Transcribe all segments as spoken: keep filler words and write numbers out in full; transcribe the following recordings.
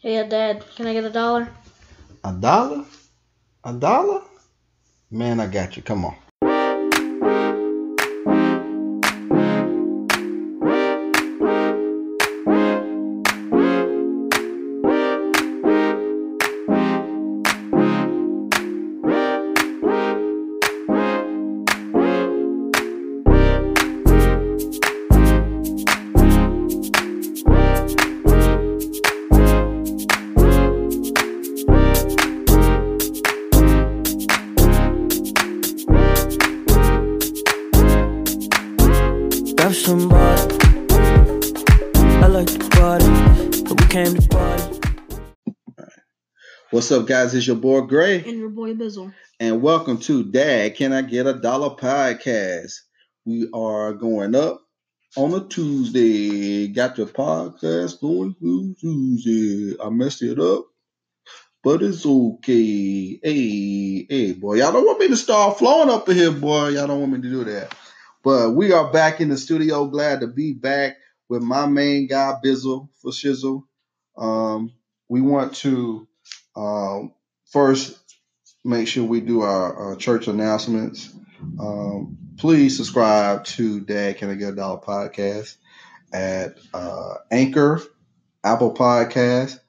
Yeah, Dad, can I get a dollar? A dollar? A dollar? Man, I got you. Come on. What's up, guys? It's your boy Gray and your boy Bizzle, and welcome to Dad Can I Get a Dollar Podcast. We are going up on a Tuesday. Got the podcast going through Tuesday. I messed it up, but it's okay. Hey, hey, boy, y'all don't want me to start flowing up in here, boy. Y'all don't want me to do that. But we are back in the studio. Glad to be back with my main guy Bizzle for Shizzle. Um, we want to. Um, first, make sure we do our, our church announcements. Um, please subscribe to Dad Can I Get a Dollar Podcast at uh, Anchor, Apple Podcasts,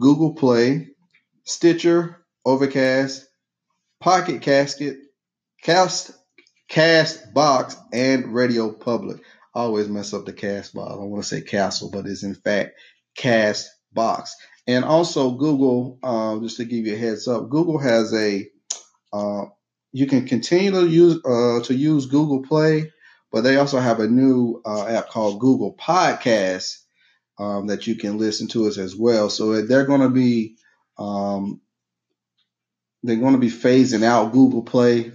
Google Play, Stitcher, Overcast, Pocket Casket, Cast Cast Box, and Radio Public. I always mess up the Cast Box. I want to say Castle, but it's in fact Cast Box. And also Google, uh, just to give you a heads up, Google has a, uh, you can continue to use uh, to use Google Play, but they also have a new uh, app called Google Podcasts um, that you can listen to us as well. So they're going to be, um, they're going to be phasing out Google Play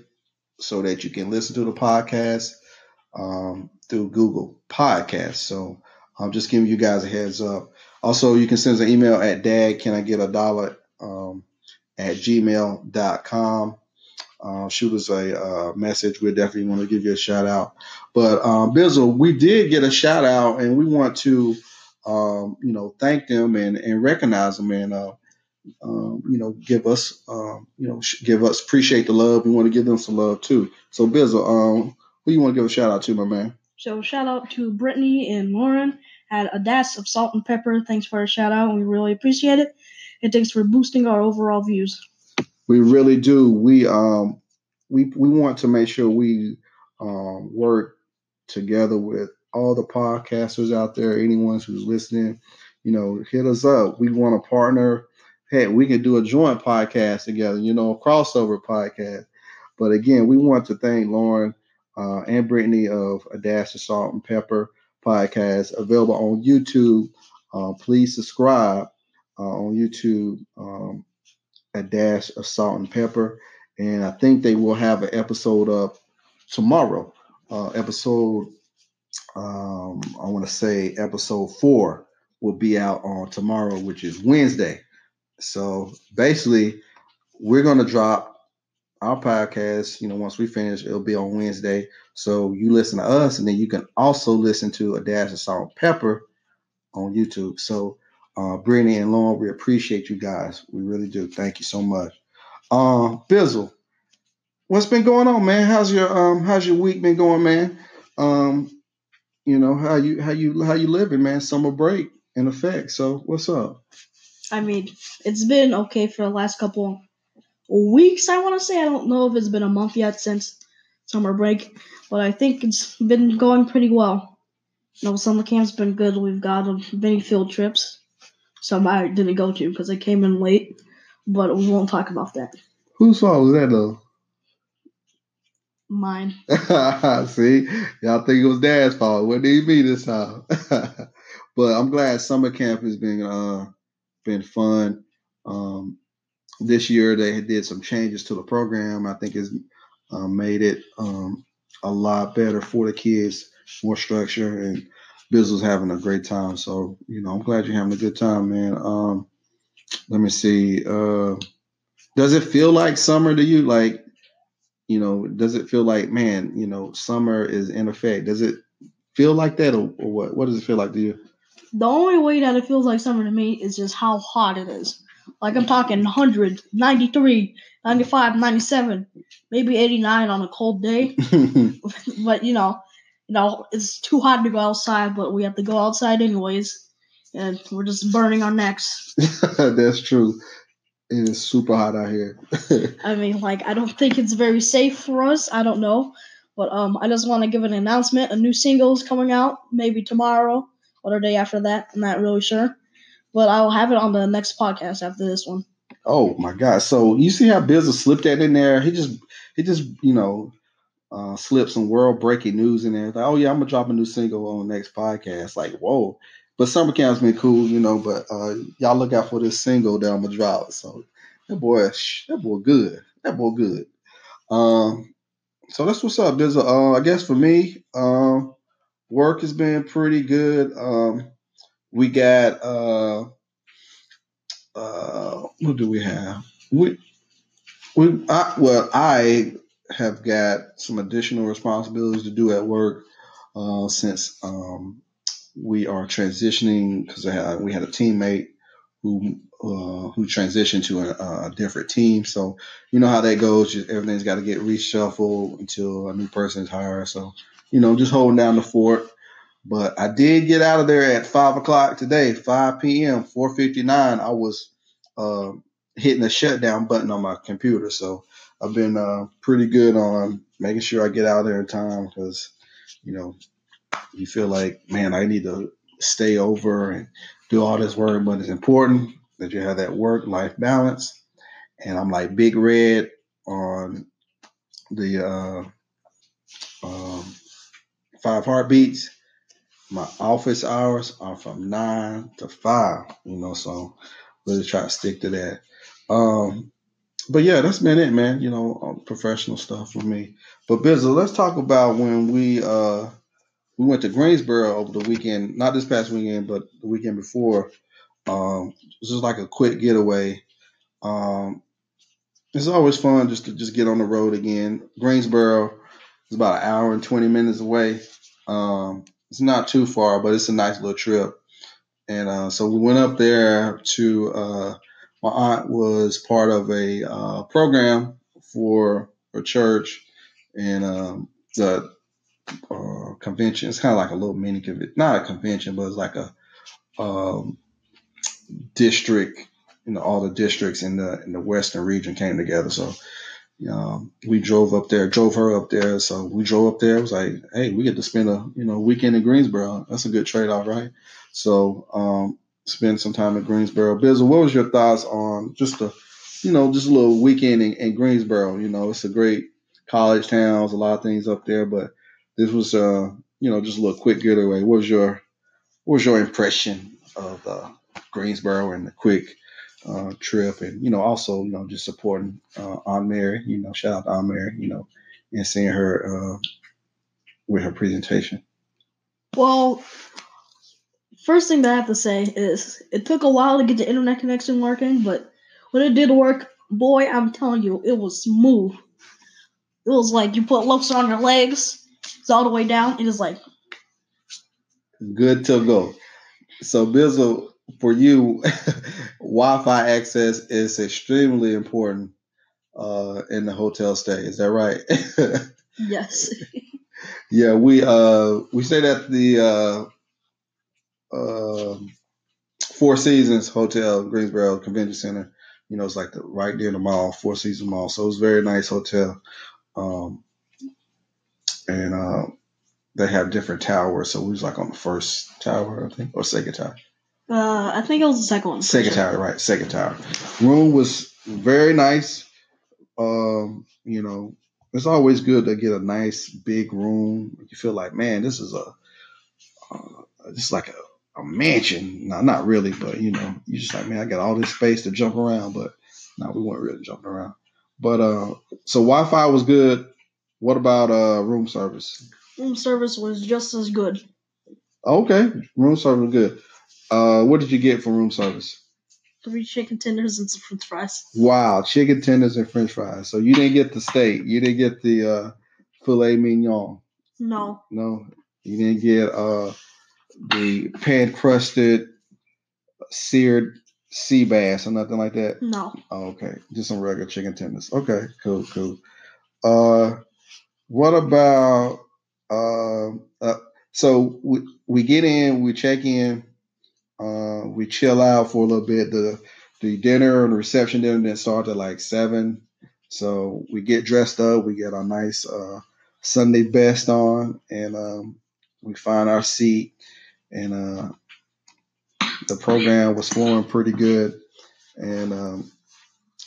so that you can listen to the podcast um, through Google Podcasts. So I'm just giving you guys a heads up. Also, you can send us an email at dadcanigetadollar um, at gmail dot com. Uh, shoot us a uh, message. We definitely want to give you a shout out. But um, Bizzle, we did get a shout out, and we want to, um, you know, thank them and, and recognize them, and uh, um, you know, give us, um, you know, give us appreciate the love. We want to give them some love too. So Bizzle, um, who you want to give a shout out to, my man? So shout out to Brittany and Lauren at A Dash of Salt and Pepper. Thanks for a shout out. We really appreciate it. And thanks for boosting our overall views. We really do. We um we we want to make sure we um work together with all the podcasters out there, anyone who's listening. You know, hit us up. We want to partner. Hey, we can do a joint podcast together, you know, a crossover podcast. But again, we want to thank Lauren Uh, and Brittany of A Dash of Salt and Pepper podcast, available on YouTube. Uh, please subscribe uh, on YouTube, um, A Dash of Salt and Pepper. And I think they will have an episode up tomorrow. Uh, episode, um, I want to say episode four will be out on tomorrow, which is Wednesday. So basically, we're going to drop our podcast, you know, once we finish, it'll be on Wednesday. So you listen to us, and then you can also listen to A Dash of Salt and Pepper on YouTube. So, uh, Brittany and Lauren, we appreciate you guys. We really do. Thank you so much. Uh, Bizzle, what's been going on, man? How's your um, how's your week been going, man? Um, you know how you how you how you living, man? Summer break in effect. So what's up? I mean, it's been okay for the last couple weeks, I want to say. I don't know if it's been a month yet since summer break, but I think it's been going pretty well. You know, summer camp's been good. We've got um, many field trips. Some I didn't go to because I came in late, but we won't talk about that. Whose fault was that, though? Mine. See? Y'all think it was Dad's fault. What did he be this time? But I'm glad summer camp has been, uh, been fun. Um, This year, they did some changes to the program. I think it's uh, made it um, a lot better for the kids, more structure, and Bizzle's having a great time. So, you know, I'm glad you're having a good time, man. Um, let me see. Uh, does it feel like summer to you? Like, you know, does it feel like, man, you know, summer is in effect? Does it feel like that, or, or what? What does it feel like to you? The only way that it feels like summer to me is just how hot it is. Like, I'm talking one hundred, ninety-three, ninety-five, ninety-seven, maybe eighty-nine on a cold day. But, you know, you know, it's too hot to go outside, but we have to go outside anyways. And we're just burning our necks. That's true. It is super hot out here. I mean, like, I don't think it's very safe for us. I don't know. But um, I just want to give an announcement. A new single is coming out, maybe tomorrow or the day after that. I'm not really sure. But I'll have it on the next podcast after this one. Oh, my God. So you see how Bizzle slipped that in there? He just, he just you know, uh, slipped some world-breaking news in there. Like, oh, yeah, I'm going to drop a new single on the next podcast. Like, whoa. But summer camp's been cool, you know, but uh, y'all look out for this single that I'm going to drop. So that boy, shh, that boy good. That boy good. Um, so that's what's up, Bizzle. Uh, I guess for me, um, work has been pretty good. Um We got, uh, uh, what do we have? We, we, I, well, I have got some additional responsibilities to do at work, uh, since, um, we are transitioning because I had, we had a teammate who, uh, who transitioned to a, a different team. So you know how that goes. Just, everything's got to get reshuffled until a new person is hired. So, you know, just holding down the fort. But I did get out of there at five o'clock today, five p.m., four fifty-nine. I was uh, hitting the shutdown button on my computer. So I've been uh, pretty good on making sure I get out of there in time because, you know, you feel like, man, I need to stay over and do all this work. But it's important that you have that work-life balance. And I'm like Big Red on the uh, um, Five Heartbeats. My office hours are from nine to five, you know, so really try to stick to that. Um, but yeah, that's been it, man. You know, professional stuff for me. But Bizzle, let's talk about when we uh, we went to Greensboro over the weekend, not this past weekend, but the weekend before. Um, this is like a quick getaway. Um, it's always fun just to just get on the road again. Greensboro is about an hour and twenty minutes away. Um, It's not too far, but it's a nice little trip. And uh, so we went up there to uh, my aunt was part of a uh, program for her church and um, the uh, convention. It's kind of like a little mini convention, not a convention, but it's like a um, district. You know, all the districts in the in the western region came together. So Um, we drove up there, drove her up there. So we drove up there. It was like, hey, we get to spend a you know weekend in Greensboro. That's a good trade-off, right? So um, spend some time in Greensboro. Bizzle, what was your thoughts on just a, you know, just a little weekend in, in Greensboro? You know, it's a great college town. There's a lot of things up there, but this was, uh, you know, just a little quick getaway. What was your, what was your impression of uh, Greensboro and the quick Uh, trip and you know also you know just supporting uh, Aunt Mary, you know shout out to Aunt Mary, you know and seeing her uh, with her presentation. Well, first thing that I have to say is it took a while to get the internet connection working, but when it did work, boy, I'm telling you, it was smooth. It was like you put ropes on your legs, it's all the way down. It is like good to go. So Bizzle, for you, Wi-Fi access is extremely important uh, in the hotel stay. Is that right? Yes. Yeah, we uh, we stayed at the uh, uh, Four Seasons Hotel, Greensboro Convention Center. You know, it's like the, right near the mall, Four Seasons Mall. So it was a very nice hotel. Um, and uh, they have different towers. So we was like on the first tower, I think, or second tower. Uh, I think it was the second one. Second tower, right? Second tower. Room was very nice. Um, you know, it's always good to get a nice big room. You feel like, man, this is a, uh, this is like a, a mansion. No, not really, but you know, you just like, man, I got all this space to jump around. But no, we weren't really jumping around. But uh, so Wi-Fi was good. What about uh room service? Room service was just as good. Okay, room service was good. Uh, what did you get for room service? Three chicken tenders and some french fries. Wow, chicken tenders and french fries. So you didn't get the steak. You didn't get the uh, filet mignon. No. No? You didn't get uh, the pan-crusted seared sea bass or nothing like that? No. Oh, okay. Just some regular chicken tenders. Okay, cool, cool. Uh, what about, uh, uh so we, we get in, we check in, uh, we chill out for a little bit. The the dinner and the reception dinner then started at like seven. So we get dressed up, we get our nice uh, Sunday best on, and um, we find our seat. And uh, the program was flowing pretty good. And um,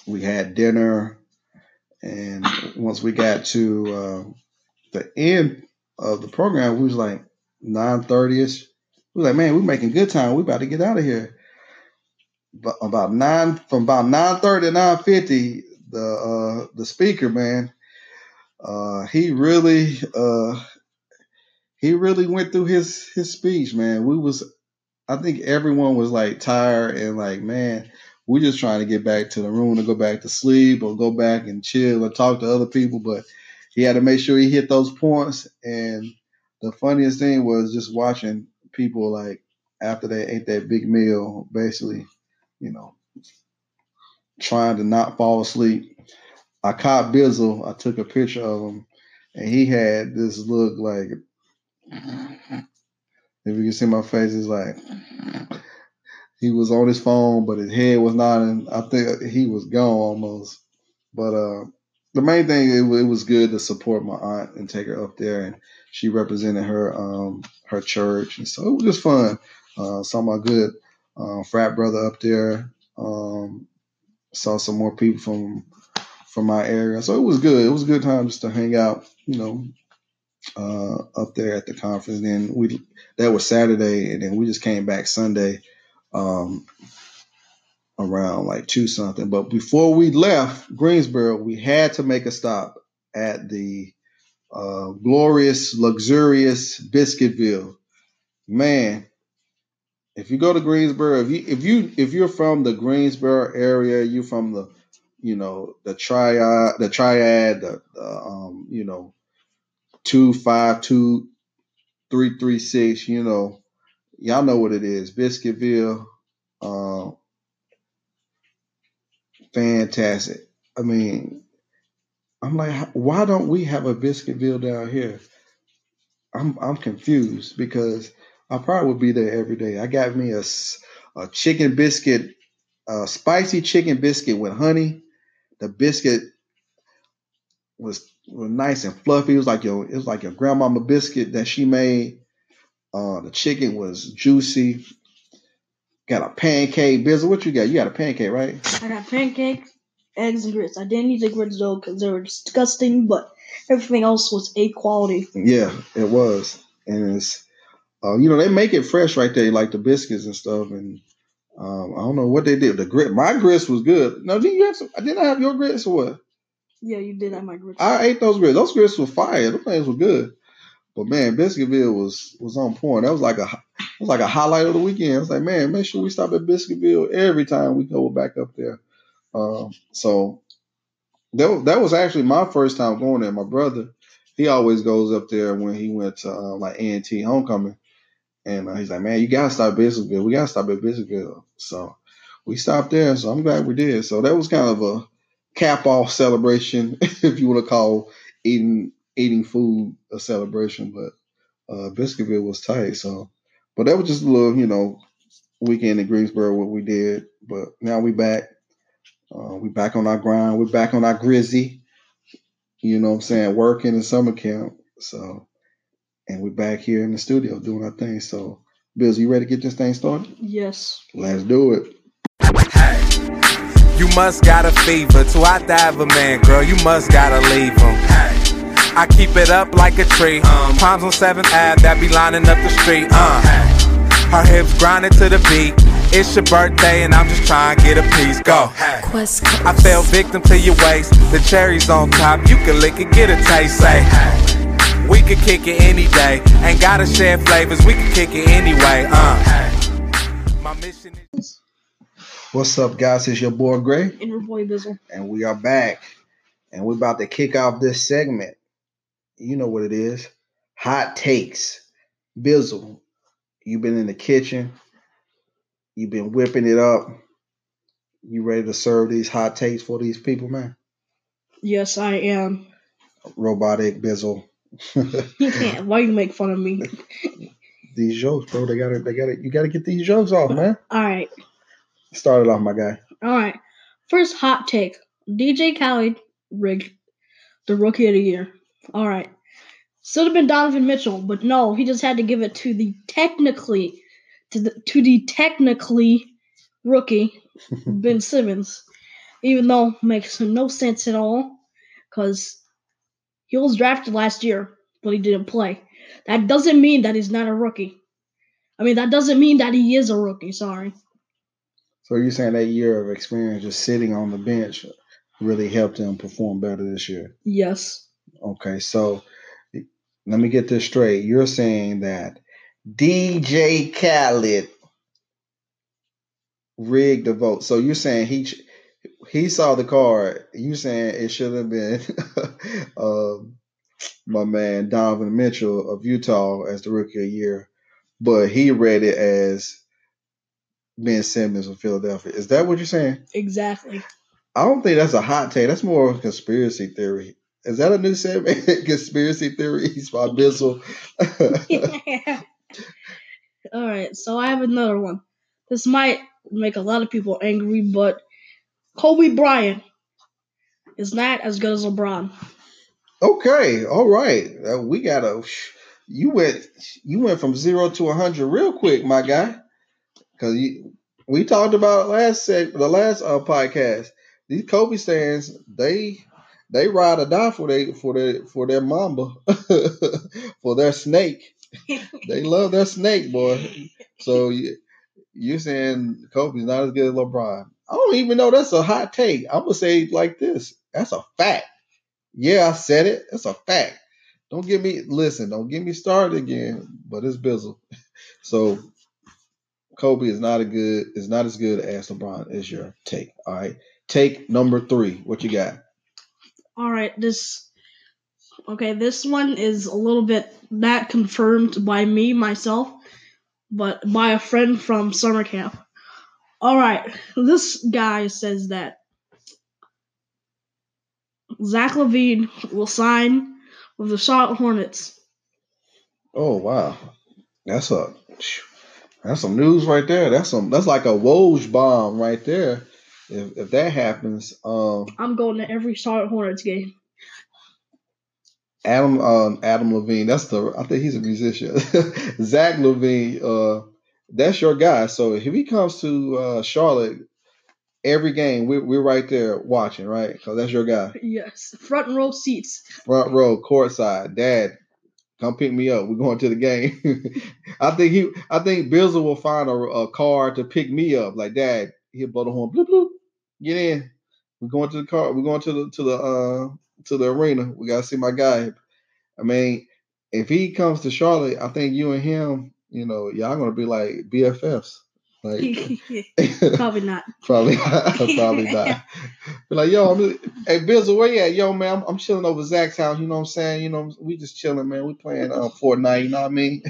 we had dinner. And once we got to uh, the end of the program, we was like nine thirty-ish. We were like, man, we're making good time. We about to get out of here. But about nine, from about nine thirty to nine fifty, the uh, the speaker, man, uh, he really uh, he really went through his his speech, man. We was, I think everyone was like tired and like, man, we're just trying to get back to the room to go back to sleep or go back and chill or talk to other people. But he had to make sure he hit those points. And the funniest thing was just watching people, like, after they ate that big meal, basically, you know, trying to not fall asleep. I caught Bizzle. I took a picture of him, and he had this look like, if you can see my face, it's like, he was on his phone, but his head was nodding. I think he was gone almost. But uh, the main thing, it, it was good to support my aunt and take her up there, and she represented her um, her church, and so it was just fun. Uh, saw my good uh, frat brother up there. Um, saw some more people from from my area, so it was good. It was a good time just to hang out, you know, uh, up there at the conference. And then we that was Saturday, and then we just came back Sunday um, around like two something. But before we left Greensboro, we had to make a stop at the Uh, glorious, luxurious Biscuitville. Man, if you go to Greensboro, if you if you if you're from the Greensboro area, you're from the, you know, the triad, the triad, the, the um, you know, two five two, three three six. You know, y'all know what it is, Biscuitville. Uh, fantastic. I mean, I'm like, why don't we have a Biscuitville down here? I'm I'm confused because I probably would be there every day. I got me a, a chicken biscuit, a spicy chicken biscuit with honey. The biscuit was, was nice and fluffy. It was like your it was like your grandmama biscuit that she made. Uh, the chicken was juicy. Got a pancake, Bizzle. What you got? You got a pancake, right? I got pancakes, eggs, and grits. I didn't eat the grits, though, because they were disgusting, but everything else was A quality. Yeah, it was. And it's, uh, you know, they make it fresh right there, like the biscuits and stuff. And um, I don't know what they did. The grit, my grits was good. No, did you have some? Did I have your grits or what? Yeah, you did have my grits. I ate those grits. Those grits were fire. Those things were good. But man, Biscuitville was was on point. That was like a it was like a highlight of the weekend. I was like, man, make sure we stop at Biscuitville every time we go back up there. Um, so that was, that was actually my first time going there. My brother, he always goes up there when he went to uh, like A and T homecoming, and uh, he's like, "Man, you gotta stop at Biscuitville. We gotta stop at Biscuitville." So we stopped there. So I'm glad we did. So that was kind of a cap off celebration, if you want to call eating eating food a celebration. But uh, Biscuitville was tight. So, but that was just a little, you know, weekend in Greensboro what we did. But now we back. Uh, we're back on our grind. We're back on our grizzy. You know what I'm saying? Working in summer camp. So, and we're back here in the studio doing our thing. So, Bills, you ready to get this thing started? Yes. Let's do it. Hey, you must got a fever to our diver man, girl. You must gotta leave him. Hey, I keep it up like a tree. Um, Palms on seventh Ave that be lining up the street. Uh, hey, her hips grinding to the beat. It's your birthday and I'm just trying to get a piece. Go. Hey. I fell victim to your waist. The cherries on top. You can lick it, get a taste. Say, hey. We could kick it any day. Ain't gotta share flavors. We can kick it anyway. Uh. Hey. My mission is. What's up, guys? It's your boy Gray and your boy Bizzle, and we are back, and we're about to kick off this segment. You know what it is? Hot takes. Bizzle, You've been in the kitchen. You've been whipping it up. You ready to serve these hot takes for these people, man? Yes, I am. Robotic Bizzle. Why you make fun of me? These jokes, bro. They gotta, they gotta, you gotta get these jokes off, man. All right. Start it off, my guy. All right. First hot take: D J Khaled rigged the Rookie of the Year. All right. Should have been Donovan Mitchell, but no, he just had to give it to the technically, to the to the technically rookie Ben Simmons, even though it makes no sense at all, because he was drafted last year, but he didn't play. That doesn't mean that he's not a rookie. I mean, that doesn't mean that he is a rookie. Sorry. So you're saying that year of experience, just sitting on the bench, really helped him perform better this year? Yes. Okay, so let me get this straight. You're saying that D J Khaled rigged the vote. So you're saying he he saw the card. You're saying it should have been uh, my man Donovan Mitchell of Utah as the Rookie of the Year, but he read it as Ben Simmons of Philadelphia. Is that what you're saying? Exactly. I don't think that's a hot take. That's more of a conspiracy theory. Is that a new segment? Conspiracy theories by Bizzle. Yeah. All right, so I have another one. This might make a lot of people angry, but Kobe Bryant is not as good as LeBron. Okay, all right. Uh, we got to – you went you went from zero to one hundred real quick, my guy, because we talked about last sec, the last uh, podcast. These Kobe stands, they – They ride or die for they for their for their mamba, for their snake. They love their snake, boy. So you, you're saying Kobe's not as good as LeBron? I don't even know that's a hot take. I'm gonna say it like this: that's a fact. Yeah, I said it. That's a fact. Don't get me listen. Don't get me started again. But it's Bizzle. So Kobe is not a good is not as good as LeBron is your take. All right, take number three. What you got? All right, this okay. This one is a little bit not confirmed by me myself, but by a friend from summer camp. All right, this guy says that Zach LaVine will sign with the Charlotte Hornets. Oh wow, that's a that's some news right there. That's some that's like a Woj bomb right there. If, if that happens, um, I'm going to every Charlotte Hornets game. Adam um, Adam Levine, that's the I think he's a musician. Zach Levine, uh, that's your guy. So if he comes to uh, Charlotte, every game we, we're right there watching, right? Because that's your guy. Yes, front row seats. Front row, courtside. Dad, come pick me up. We're going to the game. I think he, I think Bizzle will find a, a car to pick me up. Like Dad, he'll blow the horn. Bloop bloop. Get in. We're going to the car. We're going to the to the uh, to the arena. We gotta see my guy. I mean, if he comes to Charlotte, I think you and him, you know, y'all gonna be like B F Fs. Like probably not. Probably not. Probably not. Be like, yo, I'm just, hey Bizzle, where you at? Yo, man, I'm, I'm chilling over Zach's house. You know what I'm saying? You know, we just chilling, man. We playing uh, Fortnite. You know what I mean?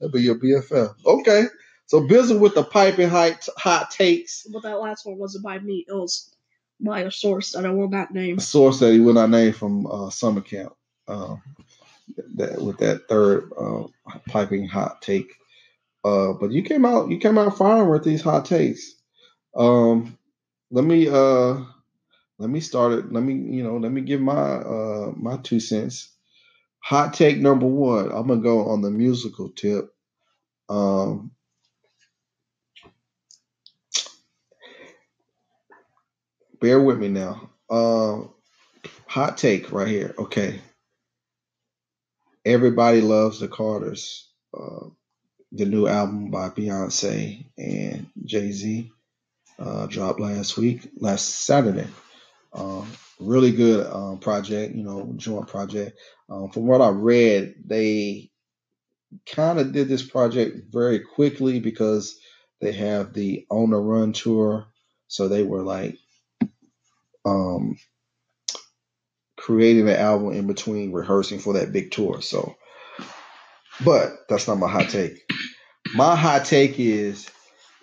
That'll be your B F F. Okay. So Bizzle with the piping hot, hot takes. But that last one wasn't by me. It was by a source that I will not name. A source that he will not name from uh, summer camp. Um, that with that third uh, piping hot take. Uh, but you came out, you came out firing with these hot takes. Um, let me, uh, let me start it. Let me, you know, let me give my uh, my two cents. Hot take number one. I'm gonna go on the musical tip. Um. Bear with me now. Uh, hot take right here. Okay. Everybody loves the Carters. Uh, the new album by Beyonce and Jay-Z uh, dropped last week, last Saturday. Um, really good um, project, you know, joint project. Um, from what I read, they kind of did this project very quickly because they have the On the Run tour. So they were like, Um, creating an album in between rehearsing for that big tour. So, but that's not my hot take. My hot take is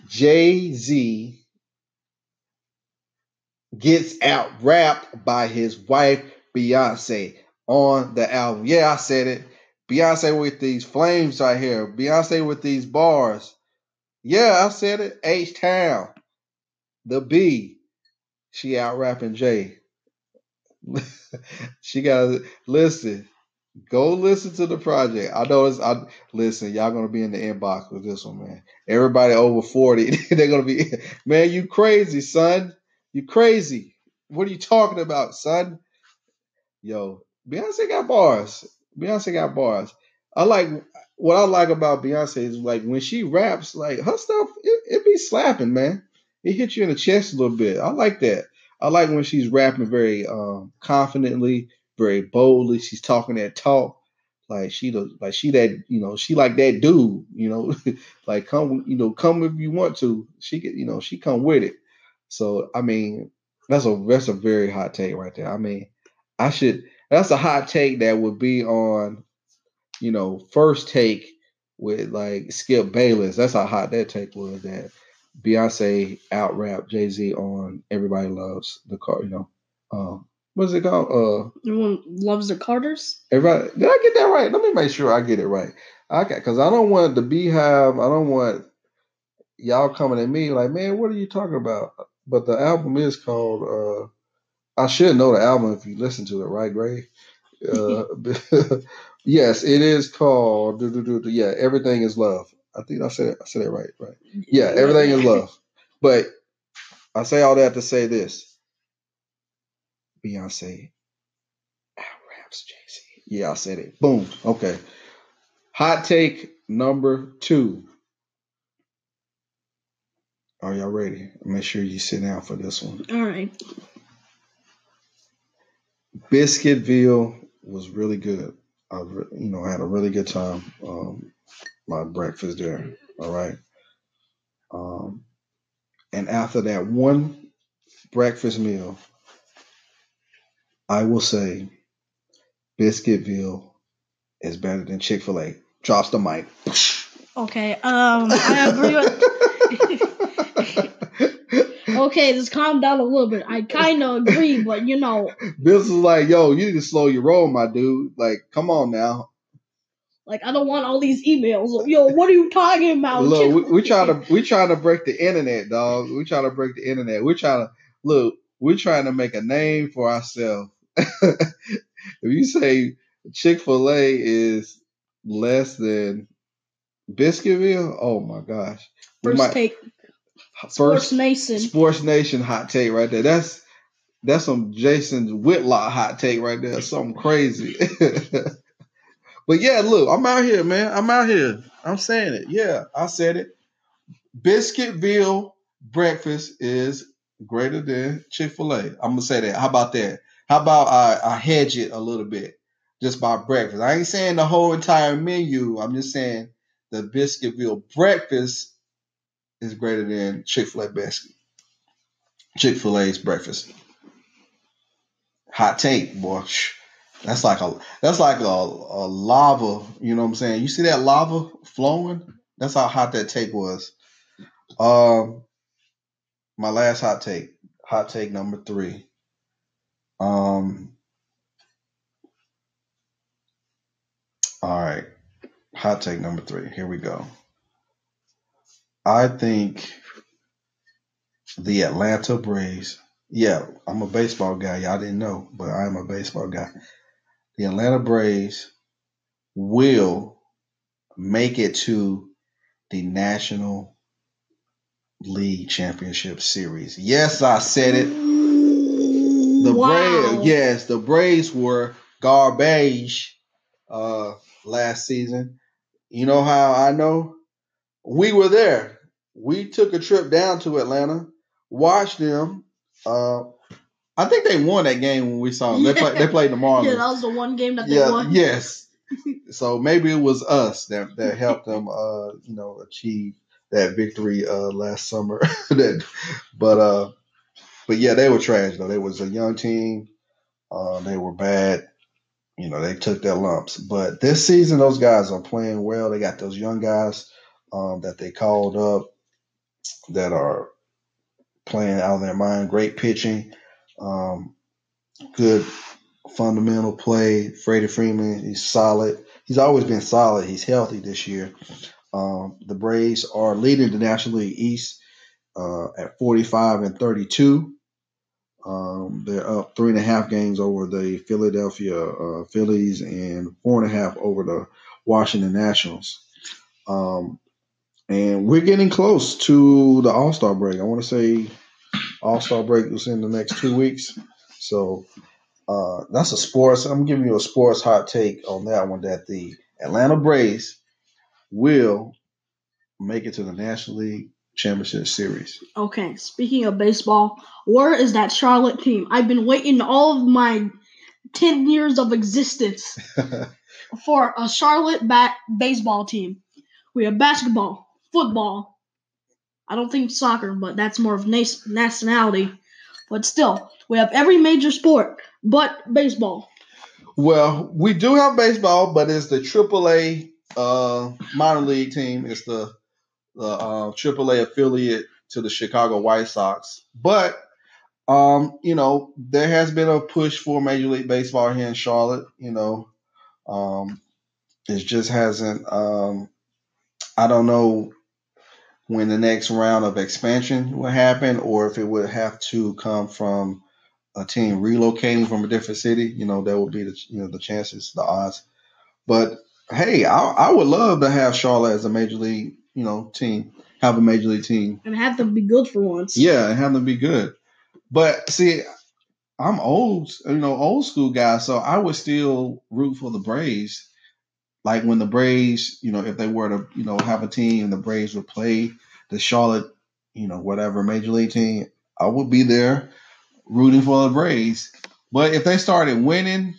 Jay-Z gets out-rapped by his wife, Beyonce, on the album. Yeah, I said it. Beyonce with these flames right here. Beyonce with these bars. Yeah, I said it. H-Town. The B. She out-rapping Jay. She gotta listen. Go listen to the project. I know it's. I listen. Y'all gonna be in the inbox with this one, man. Everybody over forty, they're gonna be. Man, you crazy, son. You crazy. What are you talking about, son? Yo, Beyonce got bars. Beyonce got bars. I like what I like about Beyonce is like when she raps, like her stuff, it, it be slapping, man. It hits you in the chest a little bit. I like that. I like when she's rapping very um, confidently, very boldly. She's talking that talk, like she the, like she that you know she like that dude, you know, like come you know come if you want to. She get you know she come with it. So I mean that's a that's a very hot take right there. I mean I should that's a hot take that would be on you know First Take with like Skip Bayless. That's how hot that take was that. Beyonce out rap Jay-Z on Everybody Loves the Car, you know. Um, what's it called? Uh, Everyone Loves the Carters? Everybody, did I get that right? Let me make sure I get it right. I got because I don't want the Beehive. I don't want y'all coming at me like, man, what are you talking about? But the album is called. Uh, I should know the album if you listen to it, right, Gray? Uh, yes, it is called. Yeah, Everything Is Love. I think I said it, I said it right, right? Yeah, Everything Is Love. But I say all that to say this: Beyonce out-raps Jay-Z. Yeah, I said it. Boom. Okay. Hot take number two. Are y'all ready? Make sure you sit down for this one. All right. Biscuitville was really good. I, you know, I had a really good time. Um, my breakfast there, all right? Um, and after that one breakfast meal, I will say Biscuitville is better than Chick-fil-A. Drops the mic. Okay, um, I agree with... okay, just calm down a little bit. I kind of agree, but, you know... This is like, yo, you need to slow your roll, my dude. Like, come on now. Like, I don't want all these emails. Yo, what are you talking about? Look, we, we try to we trying to break the internet, dog. We trying to break the internet. We're trying to look. We're trying to make a name for ourselves. If you say Chick-fil-A is less than Biscuitville, oh my gosh! First might, take. First, Sports Nation. Sports Nation hot take right there. That's that's some Jason Whitlock hot take right there. Something crazy. But yeah, look, I'm out here, man. I'm out here. I'm saying it. Yeah, I said it. Biscuitville breakfast is greater than Chick-fil-A. I'm going to say that. How about that? How about I, I hedge it a little bit just by breakfast? I ain't saying the whole entire menu. I'm just saying the Biscuitville breakfast is greater than Chick-fil-A basket. Chick-fil-A's breakfast. Hot take, boy. That's like a that's like a, a lava, you know what I'm saying? You see that lava flowing? That's how hot that take was. Um, my last hot take, hot take number three. Um, all right, hot take number three. Here we go. I think the Atlanta Braves. Yeah, I'm a baseball guy. Y'all didn't know, but I am a baseball guy. The Atlanta Braves will make it to the National League Championship Series. Yes, I said it. The wow. Braves, yes, the Braves were garbage uh, last season. You know how I know? We were there. We took a trip down to Atlanta, watched them. Uh, I think they won that game when we saw them. Yeah. They, play, they played the Marlins. Yeah, that was the one game that they yeah, won. Yes. So maybe it was us that, that helped them, uh, you know, achieve that victory uh, last summer. that, but uh, but yeah, they were trash though. They was a young team. Uh, they were bad. You know, they took their lumps. But this season, those guys are playing well. They got those young guys. um, that they called up that are playing out of their mind. Great pitching, um, good fundamental play. Freddie Freeman, he's solid. He's always been solid. He's healthy this year. Um, the Braves are leading the National League East uh, at forty-five and thirty-two. Um, they're up three and a half games over the Philadelphia uh, Phillies and four and a half over the Washington Nationals. Um, and we're getting close to the All-Star break. I want to say All-Star break is in the next two weeks. So uh, that's a sports. I'm giving you a sports hot take on that one, that the Atlanta Braves will make it to the National League Championship Series. Okay, speaking of baseball, where is that Charlotte team? I've been waiting all of my ten years of existence for a Charlotte bat- baseball team. We have basketball, football. I don't think soccer, but that's more of nas- nationality. But still, we have every major sport but baseball. Well, we do have baseball, but it's the triple A uh, minor league team. It's the the uh, triple A affiliate to the Chicago White Sox. But, um, you know, there has been a push for Major League Baseball here in Charlotte. You know, um, it just hasn't um, – I don't know when the next round of expansion will happen or if it would have to come from a team relocating from a different city. You know, that would be the, you know, the chances, the odds. But, hey, I, I would love to have Charlotte as a Major League – you know, team, have a major league team. And have them be good for once. Yeah, and have them be good. But, see, I'm old, you know, old school guy, so I would still root for the Braves. Like when the Braves, you know, if they were to, you know, have a team and the Braves would play the Charlotte, you know, whatever major league team, I would be there rooting for the Braves. But if they started winning,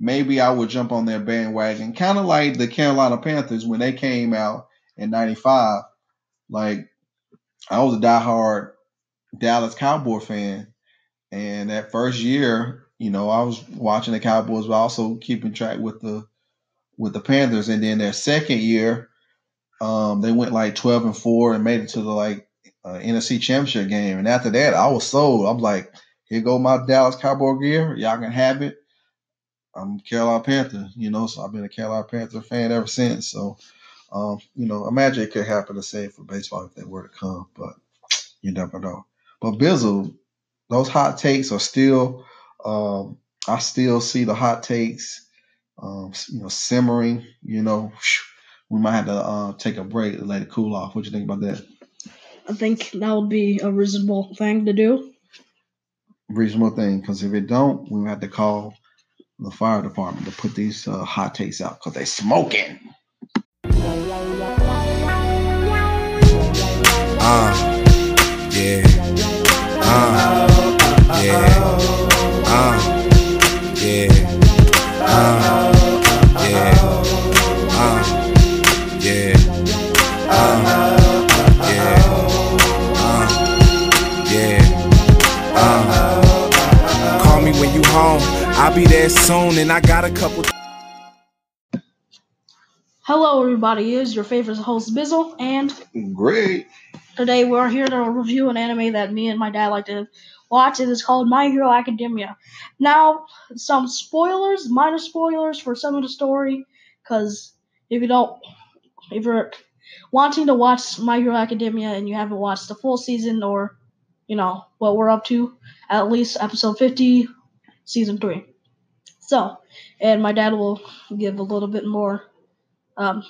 maybe I would jump on their bandwagon. Kind of like the Carolina Panthers when they came out in ninety-five, like I was a diehard Dallas Cowboy fan. And that first year, you know, I was watching the Cowboys, but also keeping track with the with the Panthers. And then their second year, um, they went like twelve and four and made it to the like uh, N F C Championship game. And after that, I was sold. I'm like, here go my Dallas Cowboy gear. Y'all can have it. I'm Carolina Panther, you know, so I've been a Carolina Panther fan ever since. So Um, you know, imagine it could happen the same for baseball if they were to come, but you never know. But Bizzle, those hot takes are still, um, I still see the hot takes, um, you know, simmering, you know. We might have to uh, take a break and let it cool off. What do you think about that? I think that would be a reasonable thing to do. Reasonable thing, because if it don't, we have to call the fire department to put these uh, hot takes out because they smoking. Uh, yeah, uh, yeah, uh, yeah, uh, yeah, uh, yeah, uh, yeah, uh, yeah, uh, call me when you home, I'll be there soon, and I got a couple. Hello everybody, it is your favorite host Bizzle and Gray. Today we're here to review an anime that me and my dad like to watch. It is called My Hero Academia. Now, some spoilers, minor spoilers for some of the story, because if you don't, if you're wanting to watch My Hero Academia and you haven't watched the full season or, you know, what we're up to, at least episode fifty, season three. So, and my dad will give a little bit more Um,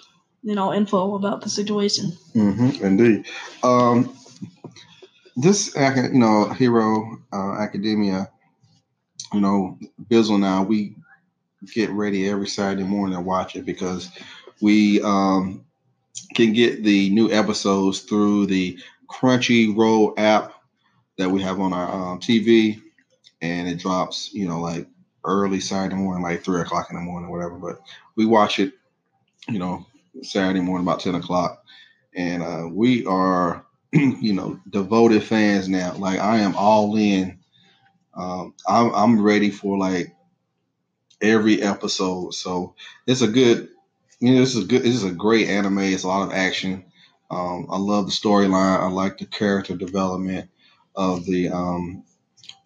you know, info about the situation. Mm-hmm, indeed. Um, this, you know, Hero uh, Academia, you know, Bizzle and I, we get ready every Saturday morning and watch it because we um, can get the new episodes through the Crunchyroll app that we have on our um, T V, and it drops, you know, like early Saturday morning, like three o'clock in the morning or whatever, but we watch it, you know, Saturday morning about ten o'clock. And uh, we are, you know, devoted fans now. Like, I am all in. Um, I'm, I'm ready for, like, every episode. So it's a good, you know, this is good. This is a great anime. It's a lot of action. Um, I love the storyline. I like the character development of the um,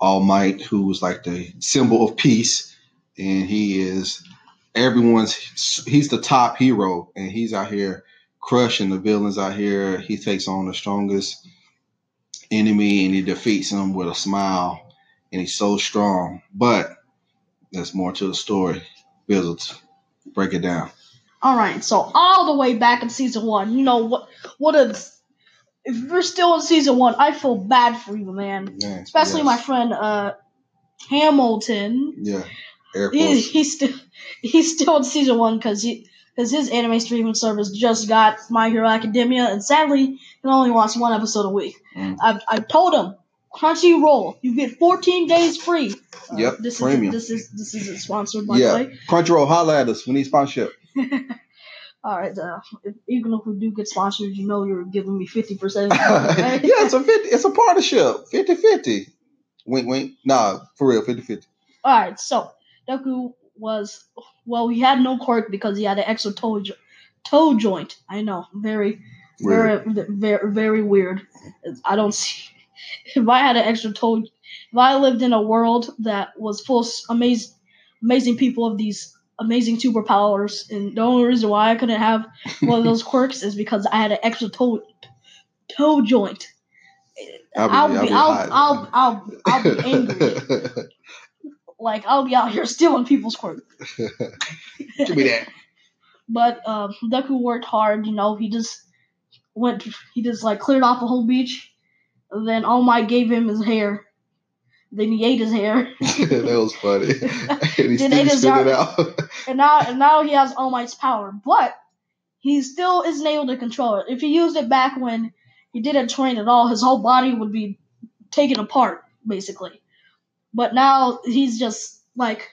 All Might, who was like the symbol of peace. And he is everyone's, he's the top hero, and he's out here crushing the villains out here. He takes on the strongest enemy and he defeats him with a smile. And he's so strong. But there's more to the story. Bizzle, break it down. All right, so all the way back in season one, you know what? What is, if you're still in season one, I feel bad for you, man. man Especially yes. my friend uh, Hamilton. Yeah, Air Force. He, he's still he's still in season one because he because his anime streaming service just got My Hero Academia, and sadly, he only watch one episode a week. Mm. I I told him, Crunchyroll, you get fourteen days free. Uh, yep, this premium. Is, this is this isn't sponsored by the way. Yeah, Crunchyroll, holla at us. We need sponsorship. All right, uh, if, even if we do get sponsors, you know you're giving me fifty percent. Right? Yeah, it's a fifty. It's a partnership, fifty-fifty. Wink, wink. Nah, for real, fifty-fifty. All right, so Deku was well. He had no quirk because he had an extra toe jo- toe joint. I know, very, weird. very, very, very weird. I don't see. If I had an extra toe, if I lived in a world that was full of amazing, amazing people of these. Amazing superpowers, and the only reason why I couldn't have one of those quirks is because I had an extra toe toe joint. I'll be, I'll, be, I'll, I'll, I'll, I'll, I'll be angry. Like I'll be out here stealing people's quirks. Give me that. But um, Deku worked hard. You know, he just went. He just like cleared off a whole beach. And then All Might gave him his hair. Then he ate his hair. That was funny. And he then still ate it out. and now, and now he has All Might's power, but he still isn't able to control it. If he used it back when he didn't train at all, his whole body would be taken apart, basically. But now he's just like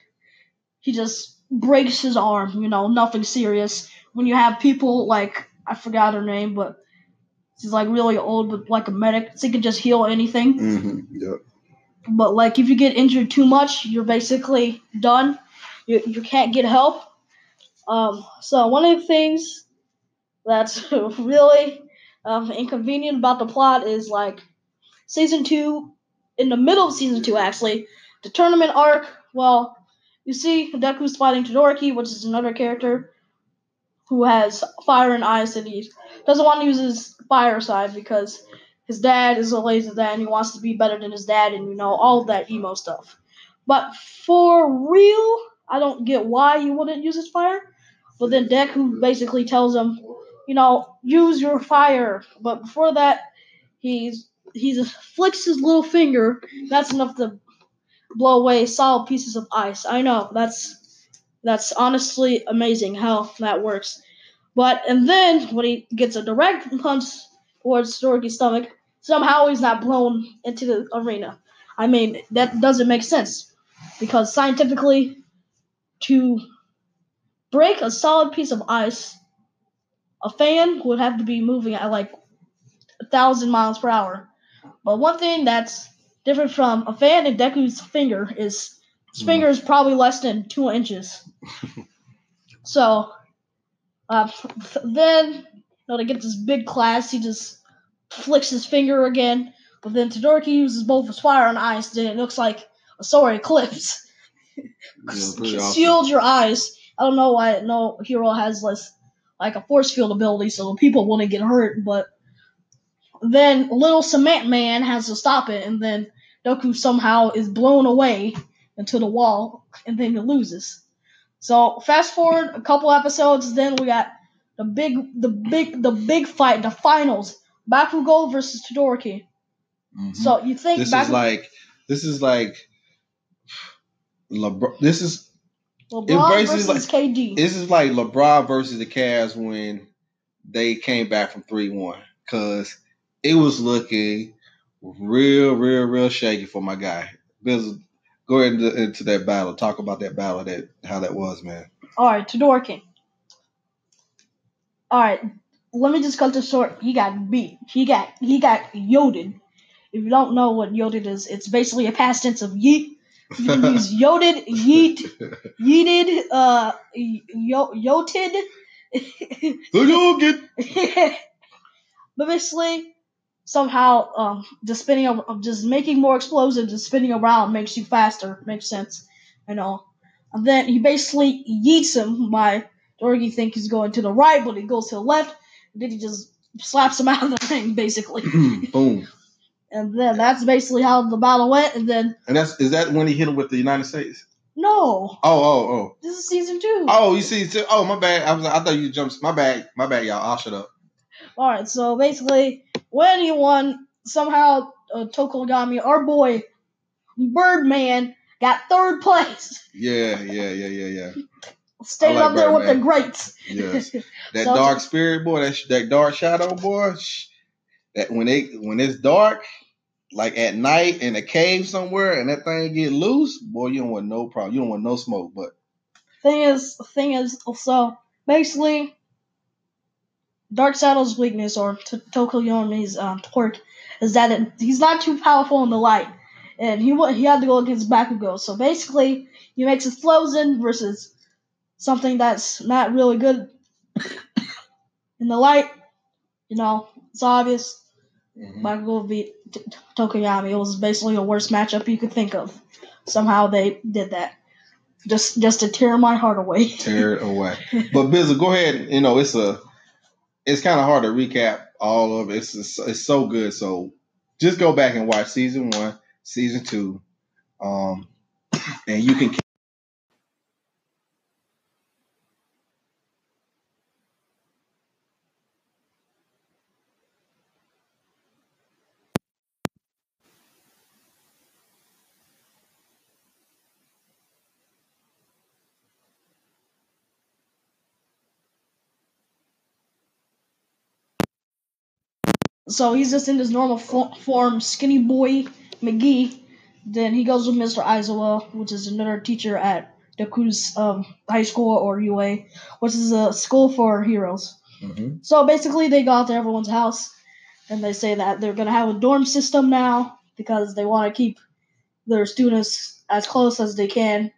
he just breaks his arm. You know, nothing serious. When you have people like I forgot her name, but she's like really old, but like a medic, she so can just heal anything. Mm-hmm. Yep. But, like, if you get injured too much, you're basically done. You you can't get help. Um, so one of the things that's really um, inconvenient about the plot is, like, season two, in the middle of season two, actually, the tournament arc, well, you see Deku's fighting Todoroki, which is another character who has fire and ice, and he doesn't want to use his fire side because his dad is a lazy dad, and he wants to be better than his dad, and, you know, all of that emo stuff. But for real, I don't get why he wouldn't use his fire. But then Deku basically tells him, you know, use your fire. But before that, he's he just flicks his little finger. That's enough to blow away solid pieces of ice. I know, that's that's honestly amazing how that works. But, and then when he gets a direct punch towards Todoroki's stomach, somehow he's not blown into the arena. I mean, that doesn't make sense. Because scientifically, to break a solid piece of ice, a fan would have to be moving at like one thousand miles per hour. But one thing that's different from a fan and Deku's finger is his finger is probably less than two inches. So, uh, then... You know, to get this big class, he just flicks his finger again. But then Todoroki uses both his fire and ice. Then it looks like a solar eclipse. Shield your eyes. I don't know why no hero has less, like a force field ability, so people wouldn't get hurt. But then Little Cement Man has to stop it, and then Deku somehow is blown away into the wall, and then he loses. So fast forward a couple episodes, then we got The big, the big, the big fight, the finals. Bakugo versus Todoroki. Mm-hmm. So you think this Bakugo, is like, this is like, LeBron, this is LeBron versus like, K D. This is like LeBron versus the Cavs when they came back from three one, because it was looking real, real, real shaky for my guy. Biz, go ahead into, into that battle. Talk about that battle, that how that was, man. All right, Todoroki. All right, let me just cut this short. He got beat. He got he got yoded. If you don't know what yoded is, it's basically a past tense of yeet. He's yoded, yeet, yeeted, uh, yoted. Yoted. But basically, somehow, um, just spinning, just making more explosions and spinning around makes you faster. Makes sense and all. And then he basically yeets him by Todoroki thinks he's going to the right, but he goes to the left. And then he just slaps him out of the ring, basically. Boom. And then that's basically how the battle went. And then and that's is that when he hit him with the United States? No. Oh, oh, oh. This is season two. Oh, you see, two. Oh, my bad. I was, I thought you jumped. My bad. My bad, y'all. I'll shut up. All right. So basically, when he won, somehow uh, Tokogami, our boy Birdman, got third place. Yeah, yeah, yeah, yeah, yeah. Stayed like up there Birdman. With the greats. Yes. That so, dark spirit boy. That that dark shadow boy. That when they when it's dark. Like at night in a cave somewhere, and that thing get loose, boy, you don't want no problem. You don't want no smoke. But thing is, thing is, so basically, Dark Shadow's weakness or Tokoyomi's um, quirk is that it, he's not too powerful in the light, and he he had to go against Bakugo. So basically, he makes a Flozen versus something that's not really good in the light. You know, it's obvious. Mm-hmm. Bakugo beat T- T- Tokoyami. It was basically the worst matchup you could think of. Somehow they did that, just just to tear my heart away. Tear it away. But Bizzle, go ahead. You know, it's a it's kind of hard to recap all of it. It's it's, it's so good. So just go back and watch season one, season two, um, and you can. So he's just in his normal form, skinny boy McGee. Then he goes with Mister Aizawa, which is another teacher at Deku's um, high school or U A, which is a school for heroes. Mm-hmm. So basically they go out to everyone's house, and they say that they're going to have a dorm system now because they want to keep their students as close as they can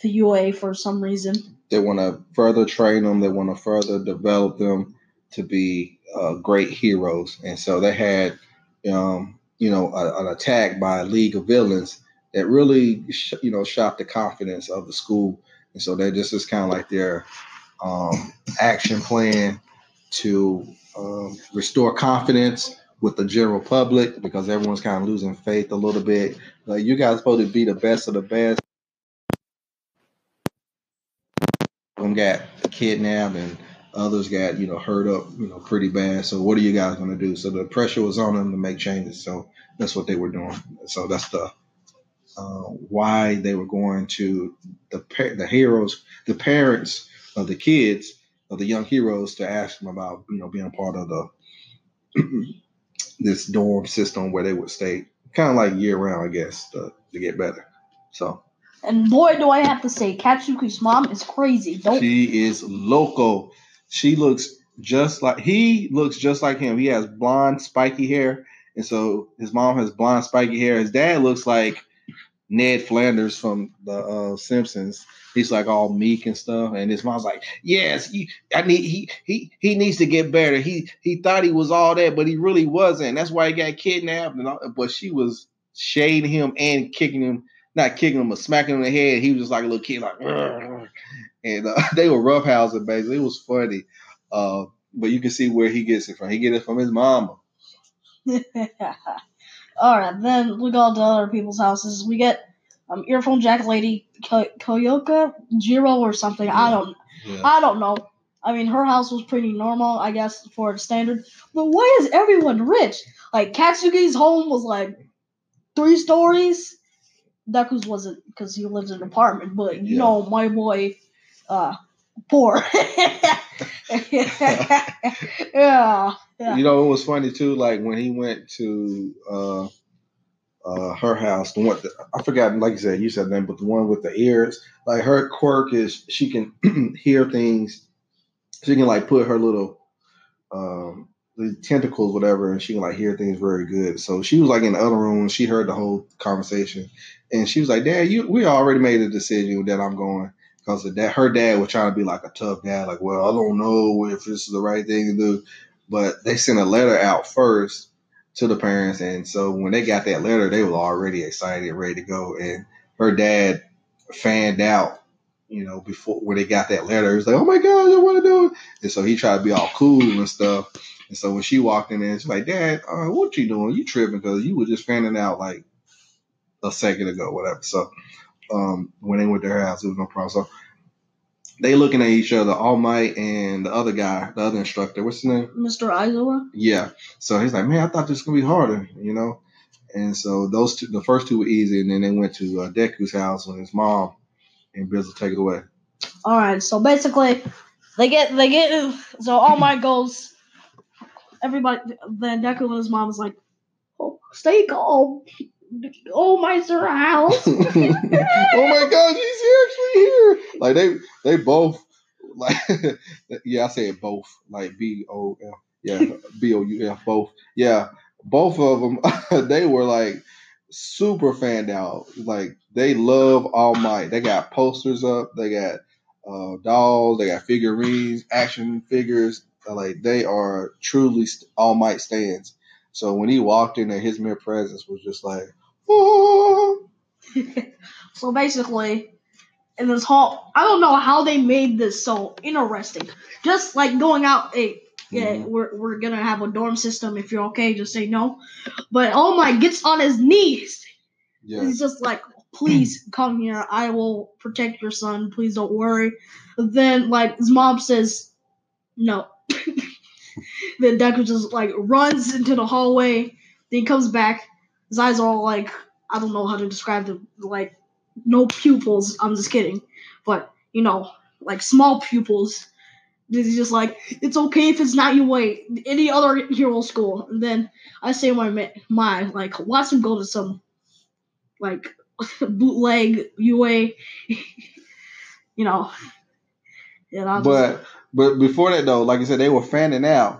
to U A for some reason. They want to further train them. They want to further develop them to be uh, great heroes. And so they had, um, you know, a, an attack by a League of Villains that really, sh- you know, shot the confidence of the school. And so they just is kind of like their um, action plan to um, restore confidence with the general public, because everyone's kind of losing faith a little bit. Like, you guys supposed to be the best of the best. One got kidnapped and others got, you know, hurt up, you know, pretty bad. So what are you guys going to do? So the pressure was on them to make changes. So that's what they were doing. So that's the uh, why they were going to the par- the heroes, the parents of the kids, of the young heroes, to ask them about, you know, being part of the this dorm system where they would stay kind of like year round, I guess, to, to get better. So. And boy, do I have to say, Katsuki's mom is crazy. Don't- she is loco. She looks just like he looks just like him. He has blonde, spiky hair, and so his mom has blonde, spiky hair. His dad looks like Ned Flanders from the uh, Simpsons. He's like all meek and stuff, and his mom's like, "Yes, he, I need he he he needs to get better. He he thought he was all that, but he really wasn't. That's why he got kidnapped." And all, but she was shading him and kicking him, not kicking him, but smacking him in the head. He was just like a little kid, like. Rrr. And uh, they were roughhousing, basically. It was funny. Uh, but you can see where he gets it from. He gets it from his mama. All right. Then we go to other people's houses. We get um, Earphone Jack Lady Ko- Koyoka Jiro or something. Yeah. I don't yeah. I don't know. I mean, her house was pretty normal, I guess, for standard. But why is everyone rich? Like, Katsuki's home was, like, three stories. Deku's wasn't because he lived in an apartment. But, you yeah. know, my boy... Uh, poor. yeah, yeah. You know, it was funny too. Like when he went to uh, uh, her house, the one the, I forgot. Like you said, you said the name, but the one with the ears. Like her quirk is she can hear things. She can like put her little um, the tentacles, whatever, and she can like hear things very good. So she was like in the other room. She heard the whole conversation, and she was like, "Dad, you we already made a decision that I'm going." Because her dad was trying to be like a tough dad, like, well, I don't know if this is the right thing to do. but they sent a letter out first to the parents. And so when they got that letter, they were already excited, ready to go. And her dad fanned out, you know, before when they got that letter. It was like, oh my God, I want to do it. And so he tried to be all cool and stuff. And so when she walked in there, she's like, Dad, uh, what you doing? You tripping because you were just fanning out like a second ago, whatever. So um, when they went to her house, it was no problem. So they looking at each other, All Might and the other guy, the other instructor. What's his name? Mister Aizawa. Yeah. So he's like, man, I thought this was going to be harder, you know. And so those two, the first two were easy, and then they went to uh, Deku's house with his mom, and Bizzle take it away. All right. So basically, they get they get so All Might goes. Everybody, then Deku and his mom is like, oh, stay calm. Oh my house. Oh my God, she's actually here. Like they they both like yeah, I said both. Like B O F yeah, B O U F both. Yeah. Both of them they were like super fanned out. Like they love All Might. They got posters up, they got uh, dolls, they got figurines, action figures. Like they are truly All Might stands. So when he walked in there, his mere presence was just like, oh. So basically, in this hall, I don't know how they made this so interesting. Just like going out, hey, yeah, mm-hmm. we're we're gonna have a dorm system. If you're okay, just say no. But All Might gets on his knees. Yeah. He's just like, please come here. I will protect your son. Please don't worry. Then like his mom says, no. Then Deku just, like, runs into the hallway. Then he comes back. His eyes are all, like, I don't know how to describe them. Like, no pupils. I'm just kidding. But, you know, like, small pupils. Then he's just like, it's okay if it's not your way. Any other hero school. And then I say my, my like, watch him go to some, like, bootleg U A. You know. And I but... Just, But before that, though, like I said, they were fanning out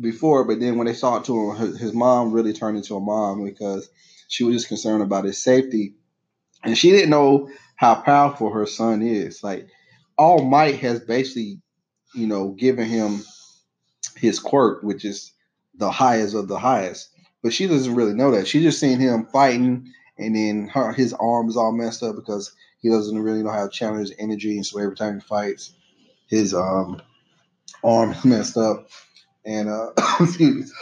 before. But then when they saw it to him, his, his mom really turned into a mom because she was just concerned about his safety. And she didn't know how powerful her son is. Like, All Might has basically, you know, given him his quirk, which is the highest of the highest. But she doesn't really know that. She just seen him fighting and then her, his arms all messed up because he doesn't really know how to channel his energy. And so every time he fights, his um arm messed up, and uh, excuse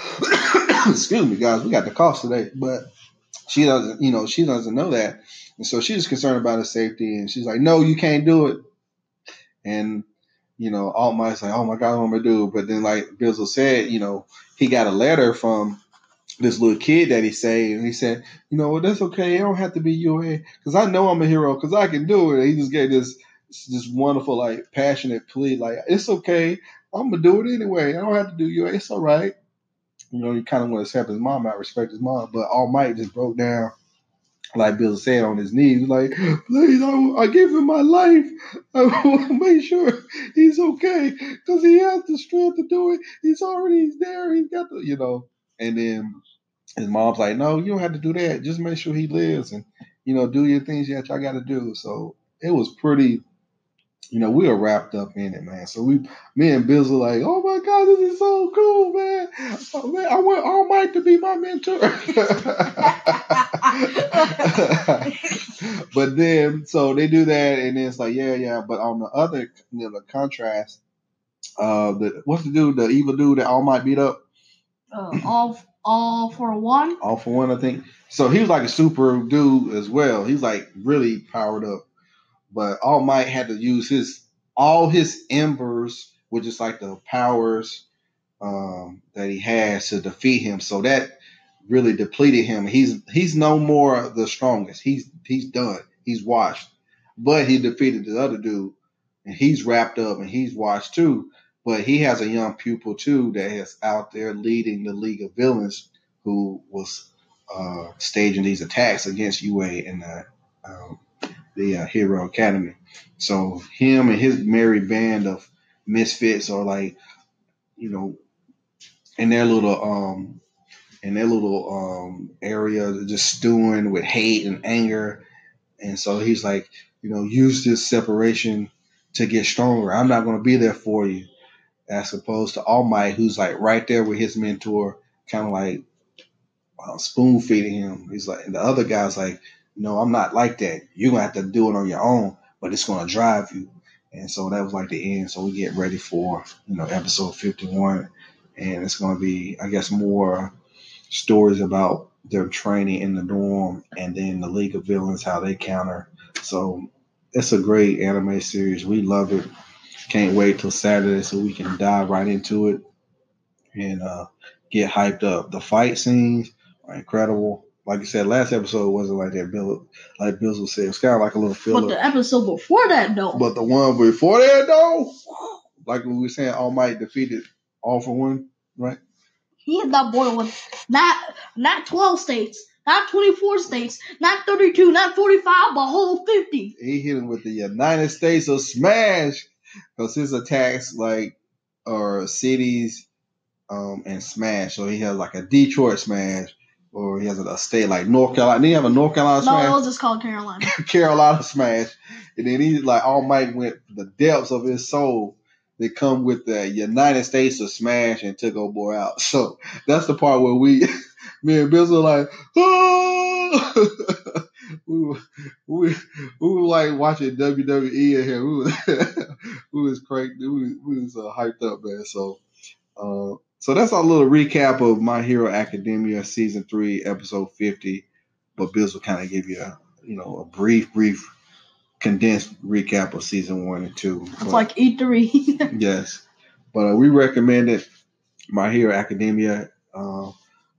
me, guys, we got the cough today. But she doesn't, you know, she doesn't know that, and so she's concerned about his safety, and she's like, "No, you can't do it." And you know, All Might's like, "Oh my God, what am I gonna do?" But then, like Bizzle said, you know, he got a letter from this little kid that he saved, and he said, "You know, well, that's okay. It don't have to be U A, because I know I'm a hero, because I can do it." And he just gave this. This wonderful, like, passionate plea, like, it's okay. I'm going to do it anyway. I don't have to do you. It's all right. You know, he kind of wants to help his mom out, respect his mom. But All Might just broke down, like Bill said, on his knees. Like, please, I, I give him my life. I want to make sure he's okay because he has the strength to do it. He's already there. He's got the, you know. And then his mom's like, no, you don't have to do that. Just make sure he lives and, you know, do your things that y'all got to do. So it was pretty... You know, we were wrapped up in it, man. So we, me and Bizzle were like, oh, my God, this is so cool, man. Oh, man, I want All Might to be my mentor. But then, so they do that, and then it's like, yeah, yeah. But on the other, you know, the contrast, uh, the, what's the dude, the evil dude that All Might beat up? Uh, all, all for one? All for one, I think. So he was like a super dude as well. He's like really powered up. But All Might had to use his all his embers, which is like the powers um, that he has to defeat him. So that really depleted him. He's he's no more the strongest. He's he's done. He's washed. But he defeated the other dude, and he's wrapped up and he's washed too. But he has a young pupil too that is out there leading the League of Villains, who was uh, staging these attacks against U A and the. Um, the uh, Hero Academy. So him and his merry band of misfits are like, you know, in their little um in their little um area just stewing with hate and anger. And so he's like, you know, use this separation to get stronger. I'm not going to be there for you. as opposed to All Might, who's like right there with his mentor, kind of like um, spoon feeding him. He's like, and the other guy's like, no, I'm not like that. You're gonna have to do it on your own, but it's gonna drive you. And so that was like the end. So we get ready for, you know, episode fifty-one, and it's gonna be, I guess, more stories about their training in the dorm, and then the League of Villains, how they counter. So it's a great anime series. We love it. Can't wait till Saturday so we can dive right into it and uh, get hyped up. The fight scenes are incredible. Like I said, last episode wasn't like that. Bill, like Bizzle said, it's kind of like a little filler. But the episode before that, though. But the one before that, though, like we were saying, All Might defeated All for One, right? He hit that boy with not not twelve states, not twenty-four states, not thirty-two, not forty-five, but whole fifty. He hit him with the United States of Smash, because his attacks like are cities um, and Smash. So he has like a Detroit Smash, or he has a state like North Carolina. Then you have a North Carolina no, Smash. No, it was just called Carolina. Carolina Smash. And then he like All Might went the depths of his soul. They come with the United States to Smash and took old boy out. So that's the part where we, me and Bizzle were like, oh! we, were, we, we were like watching W W E in here. We was, we was cranked. We was, we was uh, hyped up, man. So, uh, so that's our little recap of My Hero Academia season three, episode fifty. But Bizzle kind of give you a, you know, a brief, brief. condensed recap of season one and two. It's but, like E three. Yes. But uh, we recommend it. My Hero Academia. Uh,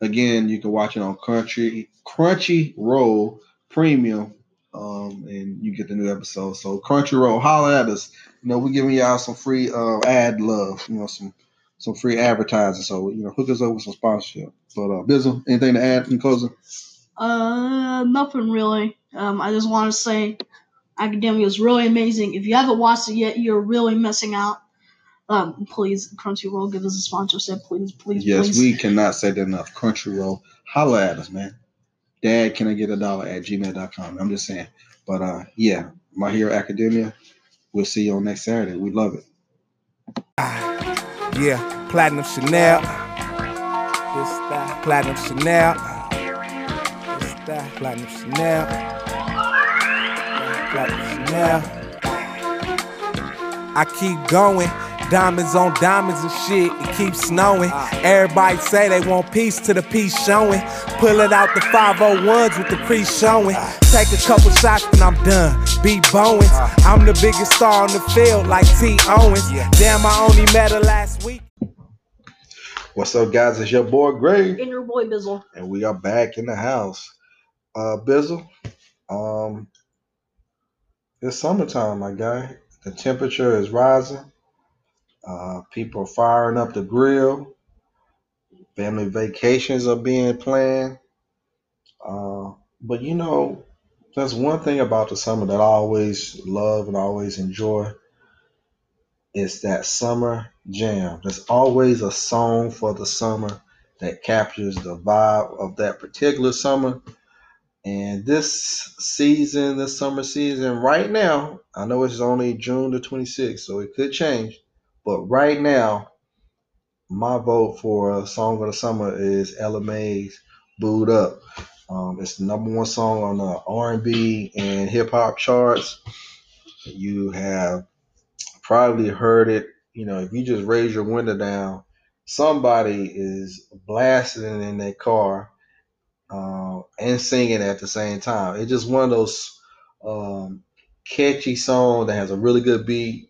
again, you can watch it on Crunchy, Crunchyroll Premium, um, and you get the new episode. So Crunchyroll, holler at us. You know, we're giving y'all some free uh, ad love, you know, some some free advertising. So, you know, hook us up with some sponsorship. But uh, Bizzle, anything to add in closing? Uh, nothing really. Um, I just want to say Academia is really amazing. If you haven't watched it yet, you're really missing out. Um, please, Crunchyroll, give us a sponsorship. Please, please, yes, please. Yes, we cannot say that enough. Crunchyroll, holla at us, man. Dad, can I get a dollar at gmail dot com? I'm just saying. But, uh, yeah, My Hero Academia, we'll see you on next Saturday. We love it. Yeah, Platinum Chanel. It's that Platinum Chanel. It's that Platinum Chanel. Yeah. I keep going, diamonds on diamonds and shit, it keeps snowing. Everybody say they want peace to the peace showing. Pulling out the five oh ones with the crease showing. Take a couple shots and I'm done. B. Bowens, I'm the biggest star on the field like T. Owens. Damn, I only met her last week. What's up, guys? It's your boy Gray. And your boy Bizzle. And we are back in the house. Uh, Bizzle, um... it's summertime, my guy. The temperature is rising. Uh, people are firing up the grill. Family vacations are being planned. Uh, but, you know, that's one thing about the summer that I always love and always enjoy. It's that summer jam. There's always a song for the summer that captures the vibe of that particular summer. And this season, this summer season, right now, I know it's only June the twenty-sixth, so it could change. But right now, my vote for a song of the summer is Ella May's Booed Up. Um, it's the number one song on the R and B and hip-hop charts. You have probably heard it. You know, if you just raise your window down, somebody is blasting in their car. Uh, and singing at the same time. It's just one of those um, catchy songs that has a really good beat,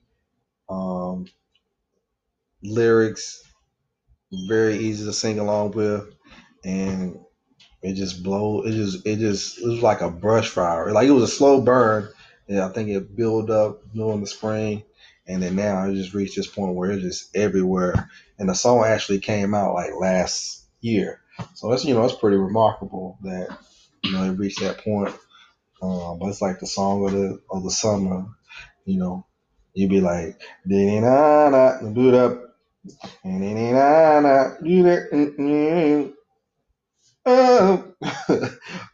um, lyrics, very easy to sing along with, and it just blows. It just, it just, it was like a brush fire. Like it was a slow burn, and I think it built up during the spring, and then now it just reached this point where it's just everywhere. And the song actually came out like last year. So that's, you know, that's pretty remarkable that, you know, it reached that point. Um, but it's like the song of the of the summer, you know. You'd be like, na na na, boot up, na na na.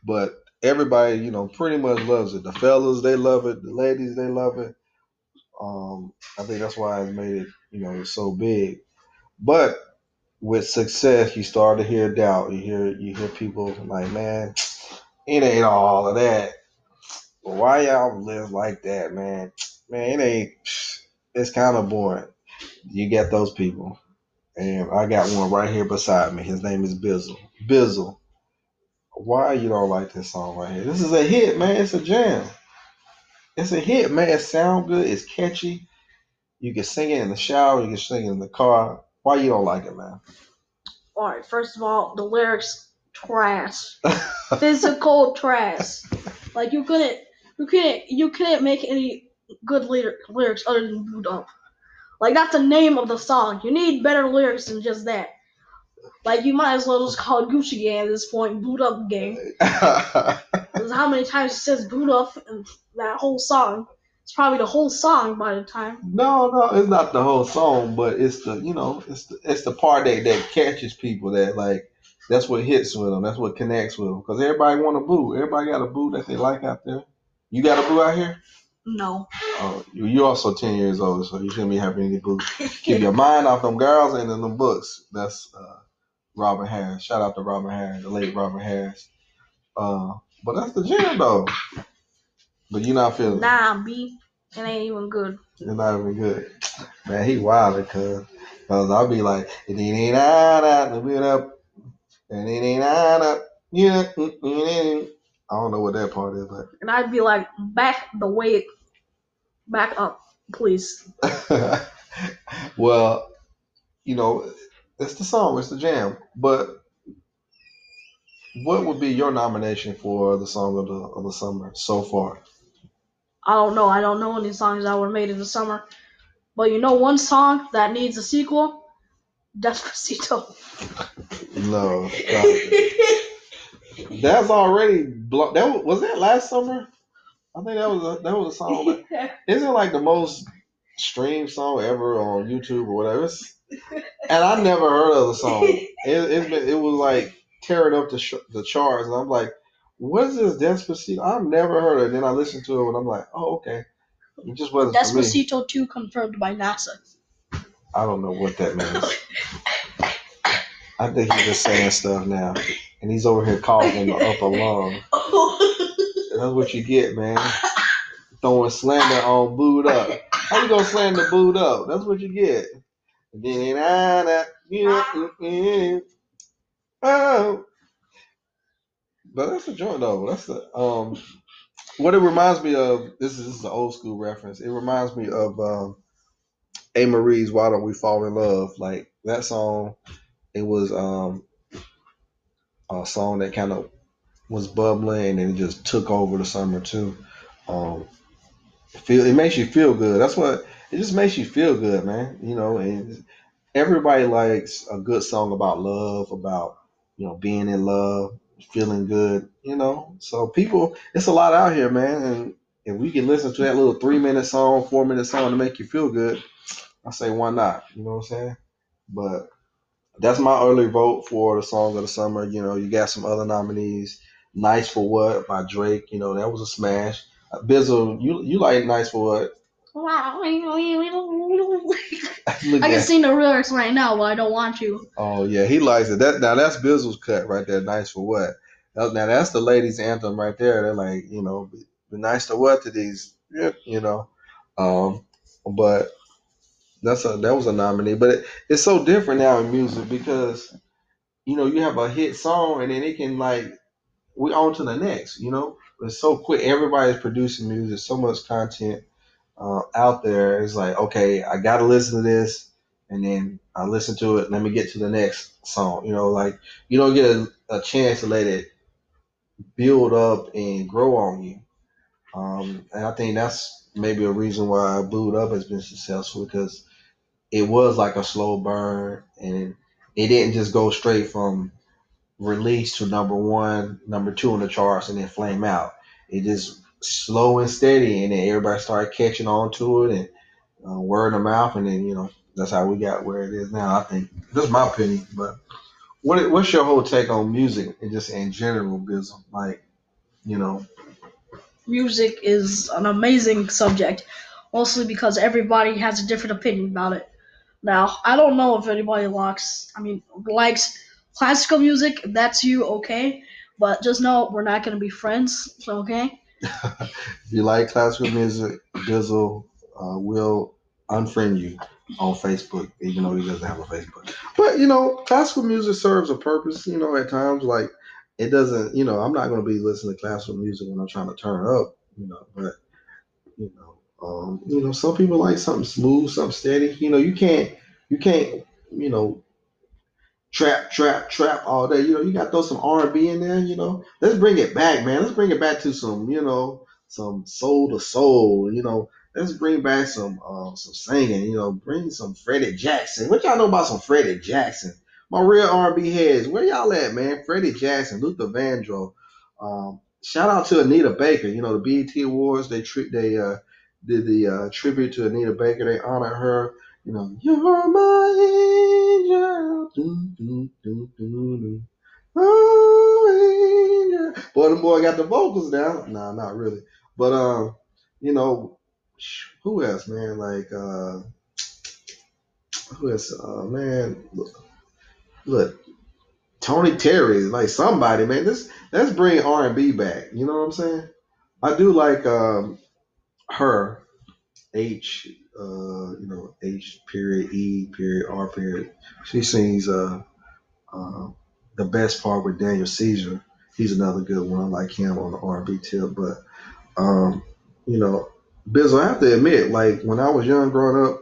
But everybody, you know, pretty much loves it. The fellas, they love it. The ladies, they love it. Um, I think that's why it's made it, you know, so big. But with success, you start to hear doubt. You hear you hear people like, man, it ain't all of that. Why y'all live like that, man? Man, it ain't. It's kind of boring. You get those people, and I got one right here beside me. His name is Bizzle. Bizzle, why you don't like this song right here? This is a hit, man. It's a jam. It's a hit, man. It sounds good. It's catchy. You can sing it in the shower. You can sing it in the car. Why you don't like it, man? All right. First of all, the lyrics trash. Physical trash. Like you couldn't, you couldn't, you couldn't make any good leader, lyrics other than Booed Up. Like that's the name of the song. You need better lyrics than just that. Like you might as well just call it Gucci Gang at this point. Booed Up Gang. Because how many times it says Booed Up in that whole song? It's probably the whole song by the time. No, no, it's not the whole song, but it's the you know, it's the it's the part that, that catches people that like. That's what hits with them. That's what connects with them. Because everybody want to boo. Everybody got a boo that they like out there. You got a boo out here? No. Oh, you you also ten years old, so you shouldn't be having any boo. Keep your mind off them girls and them books. That's uh, Robin Harris. Shout out to Robin Harris, the late Robin Harris. Uh, but that's the jam, though. But you're not feeling nah, it. Nah, B. It ain't even good. It's not even good. Man, he wild because I'll be like, it ain't out of it up. And it ain't up, you know. I don't know what that part is, but and I'd be like, back the way, back up, please. Well, you know, it's the song, it's the jam. But what would be your nomination for the song of the of the summer so far? I don't know. I don't know any songs that were made in the summer, but you know, one song that needs a sequel, Despacito. No, that's already blown. That was, was that last summer. I think that was a, that was a song. That, isn't it like the most streamed song ever on YouTube or whatever? It's, and I never heard of the song. It it's been, it was like tearing up the sh- the charts, and I'm like, what is this Despacito? I've never heard of it. And then I listened to it, and I'm like, oh okay, it just wasn't Despacito two confirmed by NASA. I don't know what that means. I think he's just saying stuff now, and he's over here coughing up a lung. That's what you get, man. Throwing slander on Booed Up. How you gonna slander Booed Up? That's what you get. And then I, you oh, but that's a joint though. That's a um. What it reminds me of. This is this is an old school reference. It reminds me of um, A. Marie's "Why Don't We Fall in Love?" Like that song. It was um, a song that kind of was bubbling and it just took over the summer too. Um, feel it makes you feel good. That's what it just makes you feel good, man. You know, and everybody likes a good song about love, about you know being in love, feeling good. You know, so people, it's a lot out here, man. And if we can listen to that little three minute song, four minute song to make you feel good, I say why not? You know what I'm saying? But that's my early vote for the song of the summer. You know, you got some other nominees. Nice for What by Drake. You know, that was a smash. Bizzle, you you like Nice for What? Wow. I can that. Sing the lyrics right now, but I don't want to. Oh, yeah, he likes it. That Now, that's Bizzle's cut right there, Nice for What. Now, now that's the ladies' anthem right there. They're like, you know, be, be nice to what to these, you know. Um, but... That's a that was a nominee, but it, it's so different now in music because, you know, you have a hit song and then it can like, we on to the next. You know, it's so quick. Everybody's producing music. So much content uh, out there. It's like, okay, I gotta listen to this, and then I listen to it. Let me get to the next song. You know, like you don't get a, a chance to let it build up and grow on you. Um, and I think that's maybe a reason why Booed Up has been successful because. It was like a slow burn, and it didn't just go straight from release to number one, number two on the charts, and then flame out. It just slow and steady, and then everybody started catching on to it and uh, word of mouth, and then, you know, that's how we got where it is now, I think. That's my opinion, but what what's your whole take on music and just in general, Bizzle? Like, you know. Music is an amazing subject. mostly because everybody has a different opinion about it. Now, I don't know if anybody likes, I mean, likes classical music. If that's you, okay. But just know we're not going to be friends, so okay? If you like classical music, Bizzle uh, will unfriend you on Facebook, even though he doesn't have a Facebook. But, you know, classical music serves a purpose, you know, at times. Like, it doesn't, you know, I'm not going to be listening to classical music when I'm trying to turn up, you know, but, you know. Um, you know, some people like something smooth, something steady. You know, you can't, you can't, you know, trap, trap, trap all day. You know, you got to throw some R and B in there, you know. Let's bring it back, man. Let's bring it back to some, you know, some soul to soul, you know. Let's bring back some um, some singing, you know. Bring some Freddie Jackson. What y'all know about some Freddie Jackson? My real R and B heads, where y'all at, man? Freddie Jackson, Luther Vandross. Um, shout out to Anita Baker. You know, the B E T Awards, they treat, they, uh, did the uh, tribute to Anita Baker. They honored her. You know, you're my angel. Do, do, do, do, do. Oh, angel. Boy, the boy got the vocals down. Nah, not really. But, um, you know, who else, man? Like, uh, who else? Uh, man, look, look, Tony Terry, like somebody, man. This, let's bring R and B back. You know what I'm saying? I do like, um, her H uh you know H period E period R period. She sings uh uh The Best Part with Daniel Caesar. He's another good one. I like him on the R and B tip. But um you know, Bizzle, I have to admit, like when I was young growing up,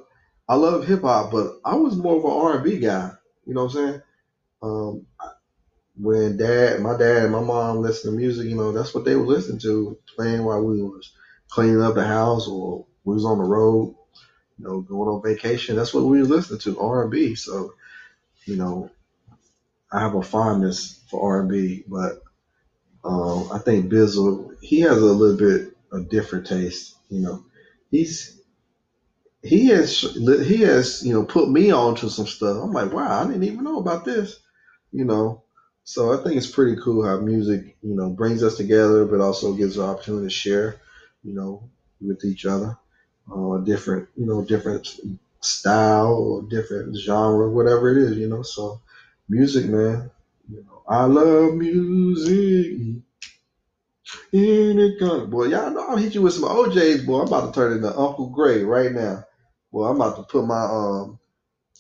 I loved hip hop, but I was more of an R and B guy. You know what I'm saying? Um when dad my dad and my mom listened to music, you know, that's what they were listening to, playing while we was cleaning up the house, or we was on the road, you know, going on vacation. That's what we listened to, R and B. So, you know, I have a fondness for R and B, but um, I think Bizzle, he has a little bit of different taste. You know, he's he has he has you know put me on to some stuff. I'm like, wow, I didn't even know about this. You know, so I think it's pretty cool how music, you know, brings us together, but also gives us an opportunity to share, you know, with each other, or uh, different, you know, different style or different genre, whatever it is, you know. So music, man, you know, I love music. In it comes. Boy, y'all know I'll hit you with some O J's, boy. I'm about to turn into Uncle Gray right now. Boy, I'm about to put my, um,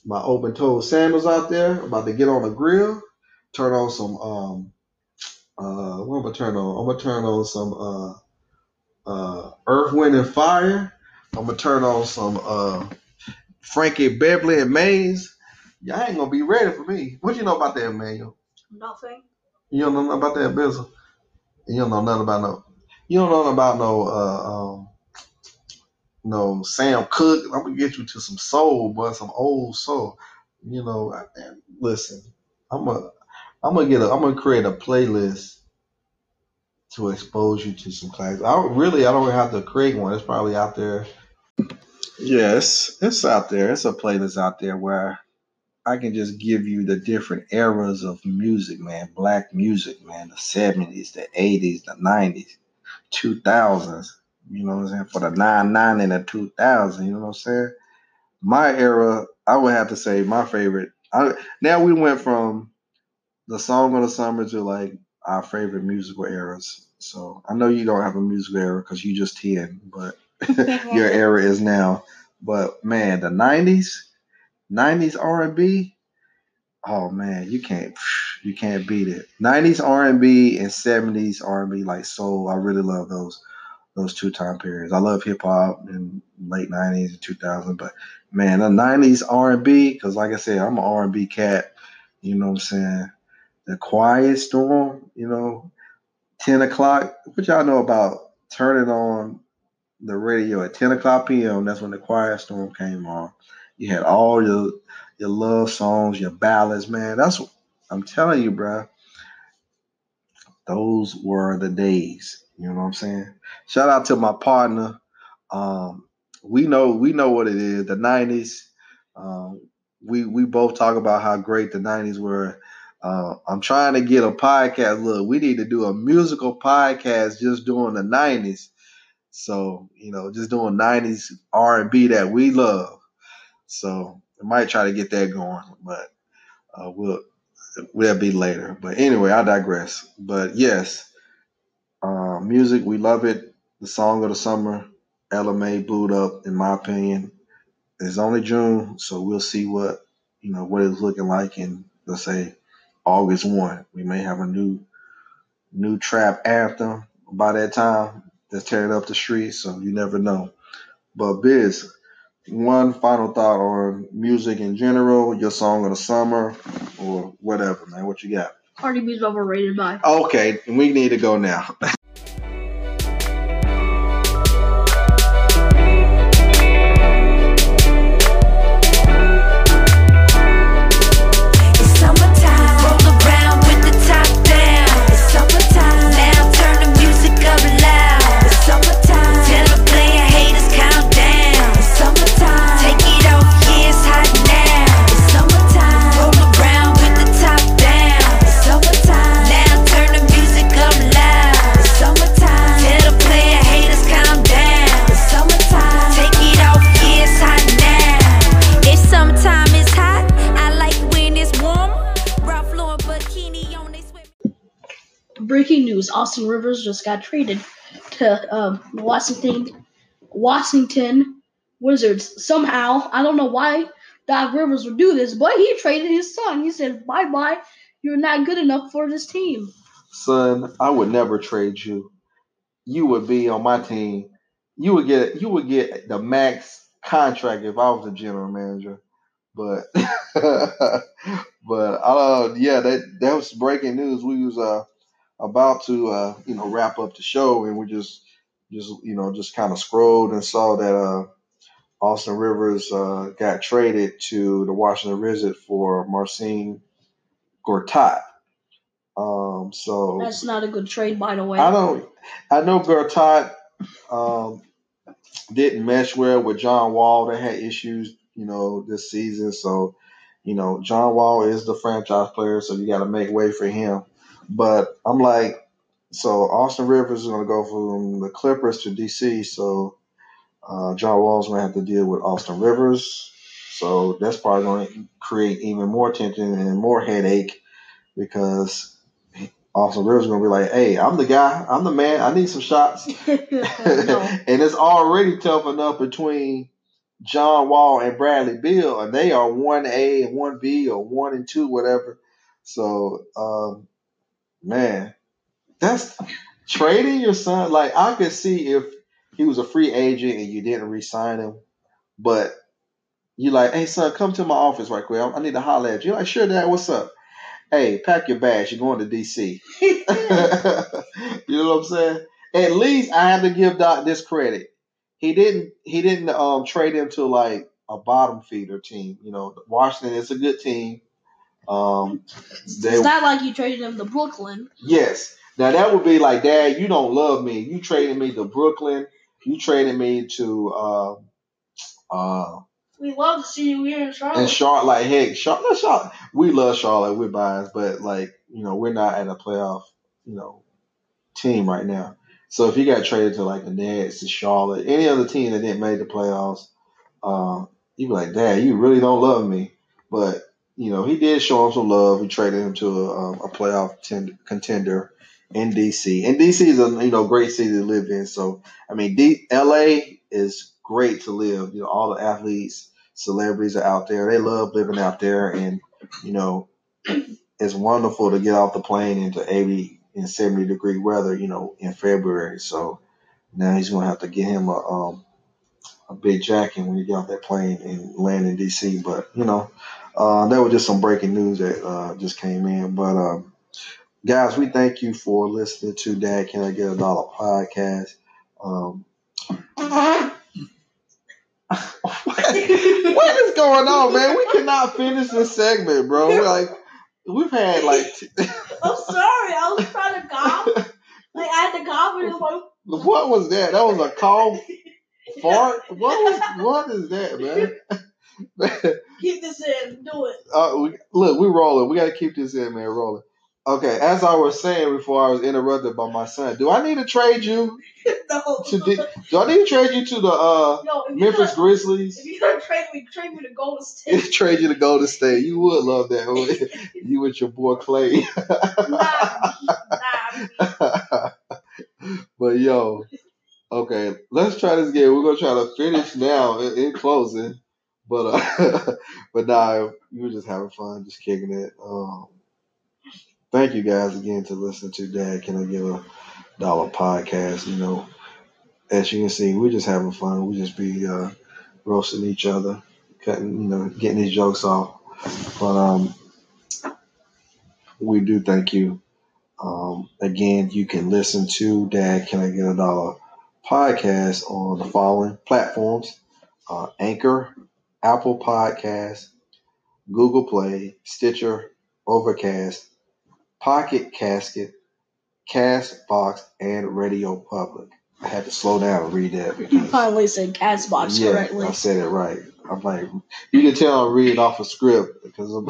my open toed sandals out there. I'm about to get on the grill, turn on some, um, uh, what am I going to turn on? I'm going to turn on some, uh, Uh, Earth, Wind, and Fire. I'm going to turn on some uh, Frankie Beverly and Maze. Y'all ain't going to be ready for me. What you know about that, Emmanuel? Nothing. You don't know nothing about that, Bizzle? You don't know nothing about no... You don't know nothing about no... Uh, um, no Sam Cooke. I'm going to get you to some soul, but some old soul. You know, I, listen. I'm going I'm to get a... I'm going to create a playlist to expose you to some classics. I don't, really, I don't have to create one. It's probably out there. Yes, it's out there. It's a playlist out there where I can just give you the different eras of music, man. Black music, man. The seventies, the eighties, the nineties, two thousands. You know what I'm saying? For the ninety-nine and the two thousand. You know what I'm saying? My era, I would have to say my favorite. I, now we went from the song of the summer to like our favorite musical eras. So I know you don't have a musical era because you just ten, but your era is now. But man, the nineties, nineties R and B. Oh man, you can't, you can't beat it. nineties R and B and seventies R and B, like soul. I really love those, those two time periods. I love hip hop in late nineties and two thousand, but man, the nineties R and B, because like I said, I'm an R and B cat. You know what I'm saying? The Quiet Storm, you know, ten o'clock. What y'all know about turning on the radio at ten o'clock p.m.? That's when The Quiet Storm came on. You had all your your love songs, your ballads, man. That's what I'm telling you, bro. Those were the days. You know what I'm saying? Shout out to my partner. Um, we know we know what it is. The nineties. Um, we we both talk about how great the nineties were. Uh, I'm trying to get a podcast. Look, we need to do a musical podcast just during the nineties. So, you know, just doing nineties R and B that we love. So I might try to get that going, but uh, we'll, we'll be later. But anyway, I digress. But yes, uh, music, we love it. The song of the summer, Ella May, Booed Up, in my opinion. It's only June, so we'll see what, you know, what it's looking like in, let's say, August first. We may have a new new trap anthem by that time that's tearing up the street, so you never know. But Biz, one final thought on music in general, your song of the summer, or whatever, man. What you got? Cardi B's overrated, bye. Okay, and we need to go now. Breaking news, Austin Rivers just got traded to um, Washington Washington Wizards. Somehow, I don't know why Doc Rivers would do this, but he traded his son. He said, bye-bye, you're not good enough for this team. Son, I would never trade you. You would be on my team. You would get you would get the max contract if I was the general manager. But, but uh, yeah, that, that was breaking news. We was... Uh, about to, uh, you know, wrap up the show, and we just, just you know, just kind of scrolled and saw that uh, Austin Rivers uh, got traded to the Washington Wizards for Marcin Gortat. Um, so that's not a good trade, by the way. I don't. I know Gortat um, didn't mesh well with John Wall. They had issues, you know, this season. So, you know, John Wall is the franchise player, so you got to make way for him. But I'm like, so Austin Rivers is going to go from the Clippers to D C, so uh, John Wall's going to have to deal with Austin Rivers. So that's probably going to create even more tension and more headache because Austin Rivers is going to be like, hey, I'm the guy. I'm the man. I need some shots. And it's already tough enough between John Wall and Bradley Beal, and they are one A and one B or one and two, whatever. So um, – man, that's trading your son. Like, I could see if he was a free agent and you didn't re-sign him, but you like, hey, son, come to my office right quick. I need to holler at you. You're like, sure, Dad, what's up? Hey, pack your bags. You're going to D C You know what I'm saying? At least I have to give Doc this credit. He didn't. He didn't um, trade him to like a bottom feeder team. You know, Washington is a good team. Um, they, it's not like you traded him to Brooklyn. Yes. Now that would be like, Dad, you don't love me. You traded me to Brooklyn. You traded me to. Uh, uh, we love to see you here in Charlotte. And Charlotte, like, hey, Charlotte, Charlotte, we love Charlotte. We're biased, but like, you know, we're not at a playoff, you know, team right now. So if you got traded to like the Nets, to Charlotte, any other team that didn't make the playoffs, um, you'd be like, Dad, you really don't love me, but. You know, he did show him some love. We traded him to a, a playoff tend- contender in D C. And D C is a you know great city to live in. So, I mean, D- L A is great to live. You know, all the athletes, celebrities are out there. They love living out there. And, you know, it's wonderful to get off the plane into eighty and seventy degree weather, you know, in February. So now he's going to have to get him a um, a big jacket when he get off that plane and land in D C. But, you know. Uh, that was just some breaking news that uh, just came in. But, um, guys, we thank you for listening to Dad Can I Get a Dollar podcast. Um, what is going on, man? We cannot finish this segment, bro. We're like, we've had like. T- I'm sorry. I was trying to cough. Like, I had to cough. And like, what was that? That was a cough fart? What was? What is that, man? Keep this in. Do it. Uh, we, look, we're rolling. We got to keep this in, man. Rolling. Okay, as I was saying before I was interrupted by my son, do I need to trade you? no. To the, do I need to trade you to the uh, no, Memphis gonna, Grizzlies? If you're going to trade me, trade me to Golden State. Trade you to Golden State. You would love that. You with your boy Clay. nah, nah. But, yo, okay, let's try this again. We're going to try to finish now in, in closing. But, uh, but nah, you were just having fun, just kicking it. Um. Thank you guys again to listen to Dad Can I Give a Dollar podcast. You know, as you can see, we're just having fun. We just be uh, roasting each other, cutting, you know, getting these jokes off. But um, we do thank you. Um, again, you can listen to Dad Can I Get a Dollar podcast on the following platforms: uh, Anchor, Apple Podcasts, Google Play, Stitcher, Overcast, Pocket Casket, Cast Box, and Radio Public. I had to slow down and read that. Because, you finally said Cast Box yeah, correctly. I said it right. I'm like, you can tell I'm reading off a script because I'm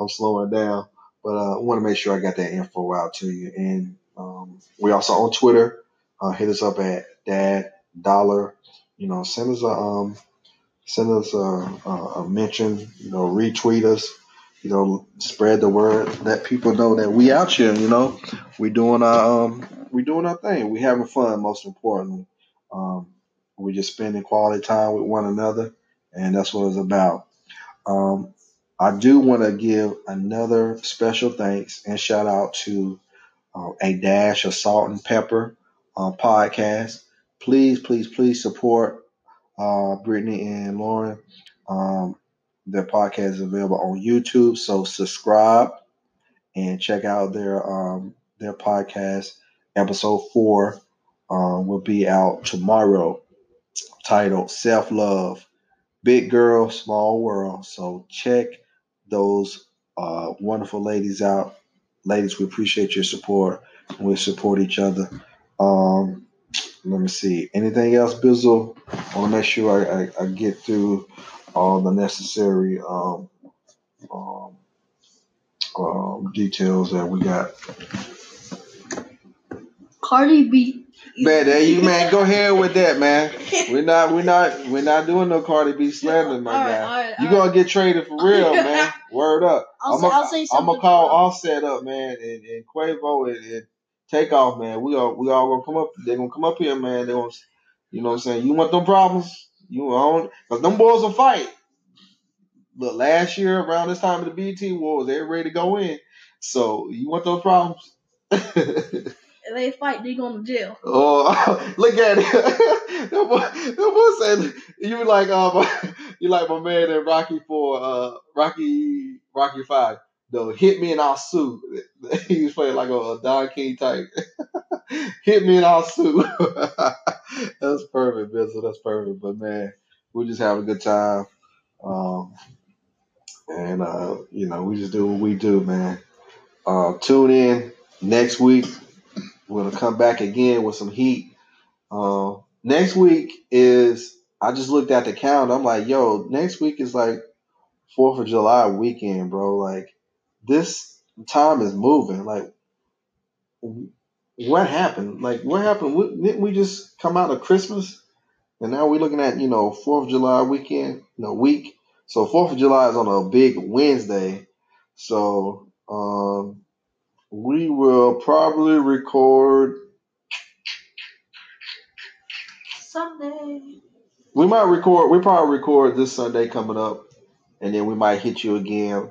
I'm slowing down. But uh, I want to make sure I got that info out to you. And um, we also on Twitter. Uh, hit us up at Dad Dollar. You know, send us a um, send us a, a, a mention. You know, retweet us. You know, spread the word. Let people know that we out here. You know, we doing our um, we doing our thing. We having fun. Most importantly, um, we just spending quality time with one another, and that's what it's about. Um, I do want to give another special thanks and shout out to uh, A Dash of Salt and Pepper uh, podcast. Please, please, please support uh, Brittany and Lauren. Um, Their podcast is available on YouTube, so subscribe and check out their um, their podcast. Episode four um, will be out tomorrow, titled Self Love, Big Girl, Small World. So check those uh, wonderful ladies out. Ladies, we appreciate your support. We support each other. Um, let me see. Anything else, Bizzle? I want to make sure I, I, I get through all the necessary um, um, um, details that we got. Cardi B. Man, there you man, go ahead with that, man. We're not, we're not, we're not doing no Cardi B slander, my right, guy. Right, you gonna right. get traded for real, man. Word up. I'll I'm gonna call Offset up, man, and, and Quavo and, and Takeoff, man. We all, we all gonna come up. They're gonna come up here, man. They gonna, you know what I'm saying? You want them problems? You own, because them boys will fight. Look, last year around this time of the B T Wars, they're ready to go in. So you want those problems? If they fight, they going to jail. Oh, look at it. That boy, boy said, you were like, um, you like my man in Rocky Four, uh, Rocky, Rocky Five. Though hit me and I'll sue. He was playing like a, a Don King type. Hit me and I'll sue. That's perfect, Bizzle. That's perfect. But man, we just have a good time, um, and uh, you know, we just do what we do, man. Uh, tune in next week. We're gonna come back again with some heat. Uh, next week is. I just looked at the calendar. I'm like, yo, next week is like Fourth of July weekend, bro. Like. This time is moving. Like, what happened? Like, what happened? We, didn't we just come out of Christmas? And now we're looking at, you know, fourth of July weekend, you know, week. So fourth of July is on a big Wednesday. So um, we will probably record Sunday. We might record. We probably record this Sunday coming up. And then we might hit you again.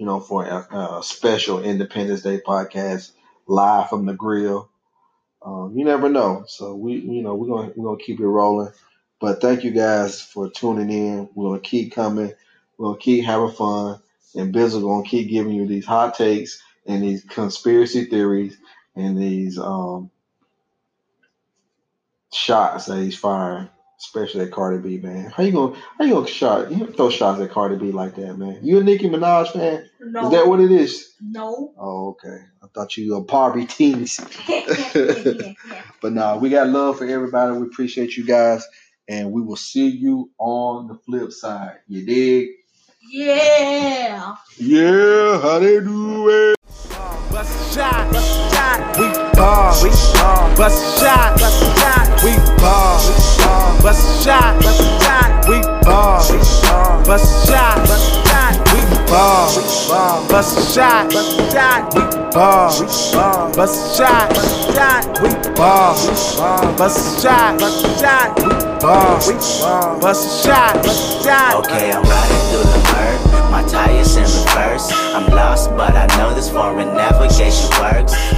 You know, for a, a special Independence Day podcast live from the grill. Um, you never know. So we, you know, we're gonna we're gonna keep it rolling. But thank you guys for tuning in. We're gonna keep coming. We're gonna keep having fun, and Bizzle gonna keep giving you these hot takes and these conspiracy theories and these um, shots that he's firing. Especially at Cardi B, man. How you gonna how you gonna shot? You throw shots at Cardi B like that, man? You a Nicki Minaj fan? No. Is that what it is? No. Oh, okay. I thought you were a Barbie teens. But nah, we got love for everybody. We appreciate you guys, and we will see you on the flip side. You dig? Yeah. Yeah. How they do it? Bust a shot, bust a shot, we ball, we ball. Bust a shot, bust a shot, we ball, we ball. Bust a shot, bust a shot, we ball, we ball. Bust a shot, bust a shot, we ball, we ball. Bust a shot, bust a shot, we ball, we ball. Bust a shot, bust a shot, we ball, we ball. Bust a shot, bust a shot, we ball, we ball. Bust a shot, bust a shot. Okay, I'm riding through the murk. My tires in reverse. I'm lost, but I know this foreign navigation works.